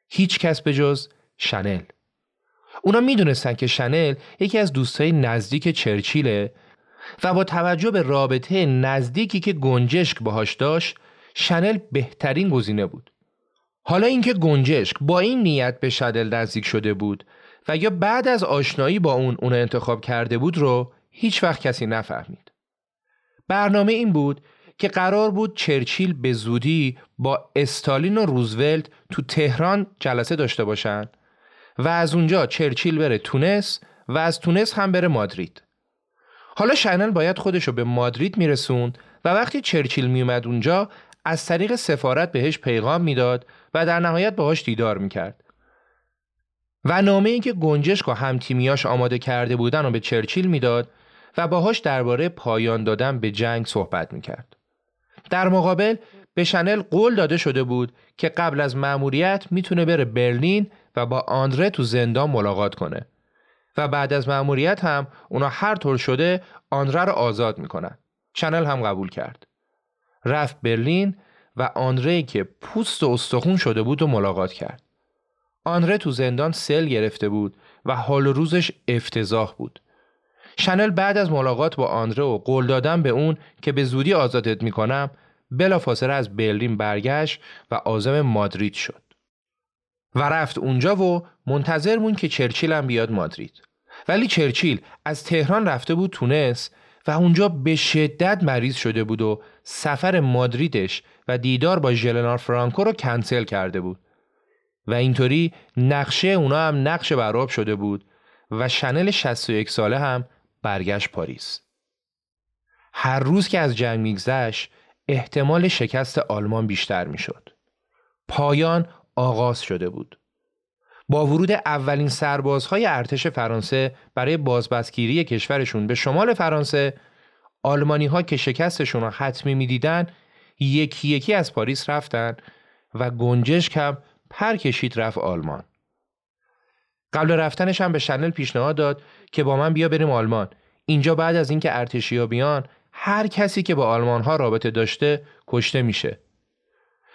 هیچ کس به جز شنل. اونا میدونستن که شنل یکی از دوستای نزدیک چرچیله و با توجه به رابطه نزدیکی که گنجشک باهاش داشت شنل بهترین گزینه بود. حالا اینکه گنجشک با این نیت به شنل نزدیک شده بود و یا بعد از آشنایی با اون اون انتخاب کرده بود رو هیچ وقت کسی نفهمید. برنامه این بود که قرار بود چرچیل به زودی با استالین و روزولت تو تهران جلسه داشته باشن و از اونجا چرچیل بره تونس و از تونس هم بره مادرید. حالا شنل باید خودشو به مادرید میرسوند و وقتی چرچیل میومد اونجا از طریق سفارت بهش پیغام میداد و در نهایت باهاش دیدار میکرد. و نامه ای که گنجشک و همتیمیاش آماده کرده بودن رو به چرچیل میداد و باهاش درباره پایان دادن به جنگ صحبت میکرد. در مقابل به شنل قول داده شده بود که قبل از مأموریت میتونه بره برلین و با آندره تو زندان ملاقات کنه و بعد از مأموریت هم اونا هر طور شده آندره رو آزاد میکنن. شنل هم قبول کرد. رفت برلین و آندره که پوست و استخون شده بود و ملاقات کرد. آندره تو زندان سل گرفته بود و حال و روزش افتضاح بود. شنل بعد از ملاقات با آندره و قول دادن به اون که به زودی آزادت میکنم بلافاصله از برلین برگشت و عازم مادرید شد و رفت اونجا و منتظر مون که چرچیل هم بیاد مادرید. ولی چرچیل از تهران رفته بود تونس و اونجا به شدت مریض شده بود و سفر مادریدش و دیدار با ژلنار فرانکو رو کنسل کرده بود و اینطوری نقشه اونا هم نقشه براب شده بود و شنل شصت و یک ساله هم برگشت پاریس. هر روز که از جنگ میگذشت احتمال شکست آلمان بیشتر میشد. پایان آغاز شده بود. با ورود اولین سربازهای ارتش فرانسه برای بازبسگیری کشورشون به شمال فرانسه، آلمانی‌ها که شکستشون رو حتمی می‌دیدن، یکی یکی از پاریس رفتن و گنجشک هم پر کشید رفت آلمان. قبل رفتنش هم به شنل پیشنهاد داد که با من بیا بریم آلمان. اینجا بعد از اینکه ارتشی‌ها بیان، هر کسی که با آلمان‌ها رابطه داشته کشته میشه.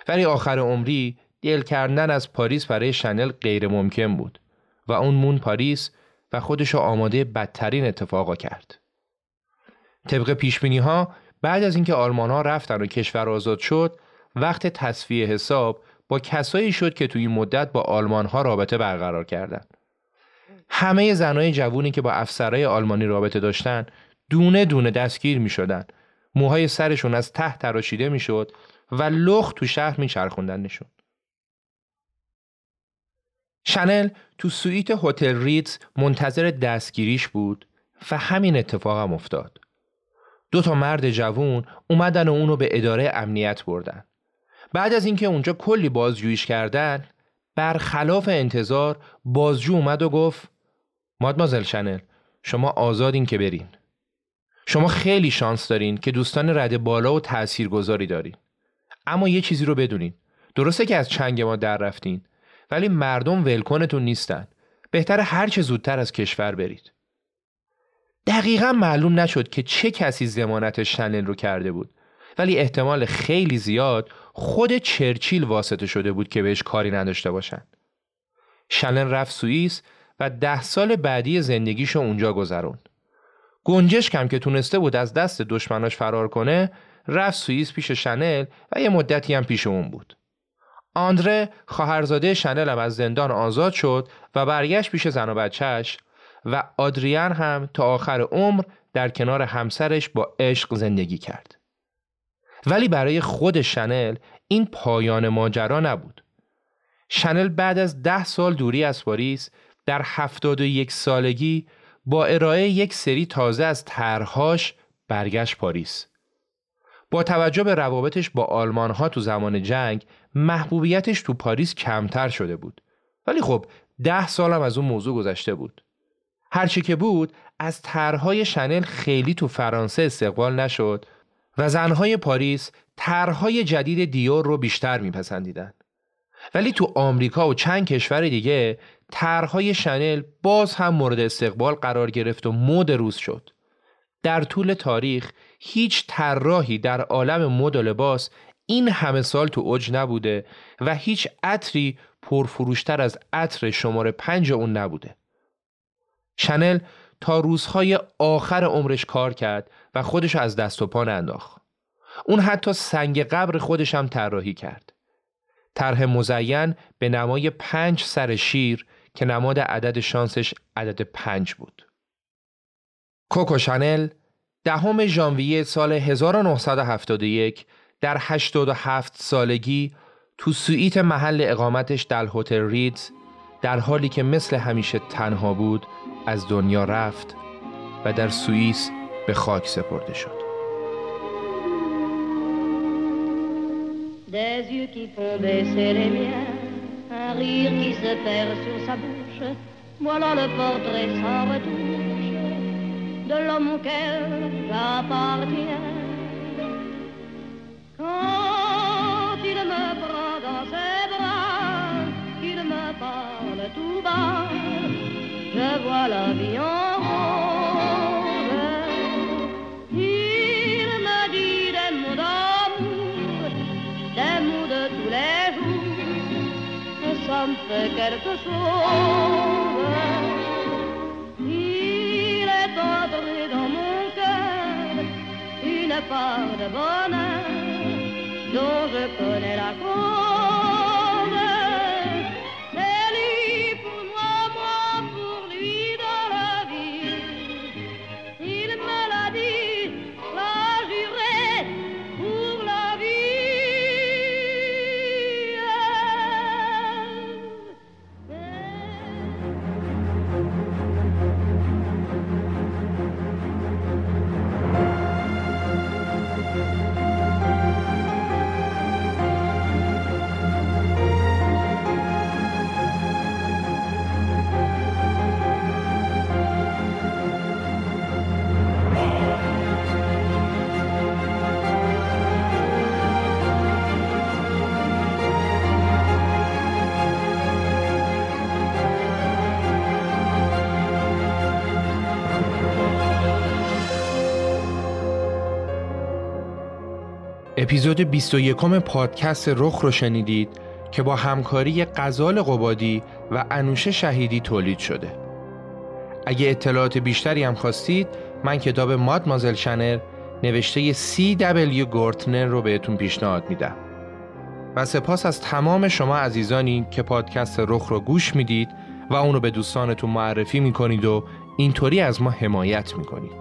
ولی آخر عمری دل کردن از پاریس برای شنل غیر ممکن بود و اون مون پاریس و خودشو آماده بدترین اتفاقا کرد. طبق پیشبینی ها بعد از اینکه آلمان ها رفتن و کشور آزاد شد وقت تصفیه حساب با کسایی شد که توی این مدت با آلمان ها رابطه برقرار کردن. همه زنای جوونی که با افسرای آلمانی رابطه داشتن دونه دونه دستگیر می شدن. موهای سرشون از ته تراشیده می شد و لخت تو شهر می چرخوندنشون. شنل تو سوئیت هتل ریتز منتظر دستگیریش بود و همین اتفاق هم افتاد. دو تا مرد جوون اومدن و اونو به اداره امنیت بردن. بعد از اینکه اونجا کلی بازجوییش کردن، برخلاف انتظار بازجو اومد و گفت مادمازل شنل، شما آزادین که برین. شما خیلی شانس دارین که دوستان رده بالا و تاثیرگذاری دارین. اما یه چیزی رو بدونین، درسته که از چنگ ما در رفتین، ولی مردم ولکنتون نیستن. بهتر هر چه زودتر از کشور برید. دقیقاً معلوم نشد که چه کسی ضمانت شنل رو کرده بود، ولی احتمال خیلی زیاد خود چرچیل واسطه شده بود که بهش کاری نداشته باشن. شنل رفت سوئیس و ده سال بعدی زندگیشو اونجا گذروند. گنجشک هم که تونسته بود از دست دشمناش فرار کنه، رفت سوئیس پیش شنل و یه مدتی هم پیش اون بود. آندره خواهرزاده شنل هم از زندان آزاد شد و برگشت پیش زن و بچهش و آدریان هم تا آخر عمر در کنار همسرش با عشق زندگی کرد. ولی برای خود شنل این پایان ماجرا نبود. شنل بعد از ده سال دوری از پاریس در هفتاد و یک سالگی با ارائه یک سری تازه از طرح‌هاش برگشت پاریس. با توجه به روابطش با آلمان‌ها تو زمان جنگ، محبوبیتش تو پاریس کمتر شده بود. ولی خب ده سال هم از اون موضوع گذشته بود. هرچی که بود از طرح‌های شنل خیلی تو فرانسه استقبال نشد و زن‌های پاریس طرح‌های جدید دیور رو بیشتر میپسندیدن. ولی تو آمریکا و چند کشور دیگه طرح‌های شنل باز هم مورد استقبال قرار گرفت و مد روز شد. در طول تاریخ هیچ طراحی در عالم مد و لباس این همه سال تو اوج نبوده و هیچ عطری پرفروشتر از عطر شماره پنج اون نبوده. شنل تا روزهای آخر عمرش کار کرد و خودش از دست و پا ننداخت. اون حتی سنگ قبر خودش هم طراحی کرد. طرح مزین به نمای پنج سر شیر که نماد عدد شانسش عدد پنج بود. کوکو شنل دهم ژانویه سال هزار و نهصد و هفتاد و یک در هشتاد و هفت سالگی تو سوئیت محل اقامتش در هتل ریدز، در حالی که مثل همیشه تنها بود، از دنیا رفت و در سوئیس به خاک سپرده شد. Des yeux qui font baisser les miens, un rire qui se perd sur sa bouche, voilà le portrait sans retouche de l'homme auquel j'appartiens. Quand il me prend dans ses bras, il me parle tout bas, je vois la vie en rose. Il me dit des mots d'amour, des mots de tous les jours, que ça me fait quelque chose. Il est entré dans mon cœur une part de bonheur dont je connais la cause. C'est lui pour moi, moi pour lui dans la vie. Il me l'a dit, l'a juré pour la vie. اپیزود بیست و یک پادکست رخ رو شنیدید که با همکاری غزال قبادی و انوشه شهیدی تولید شده. اگه اطلاعات بیشتری هم خواستید، من کتاب مادمازل شنل نوشته سی دبلیو گورتنر رو بهتون پیشنهاد میدم. و سپاس از تمام شما عزیزانی که پادکست رخ رو گوش میدید و اون رو به دوستانتون معرفی میکنید و اینطوری از ما حمایت میکنید.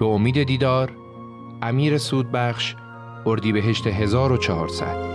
به امید دیدار، امیر سودبخش، اردیبهشت هزار و چهارصد.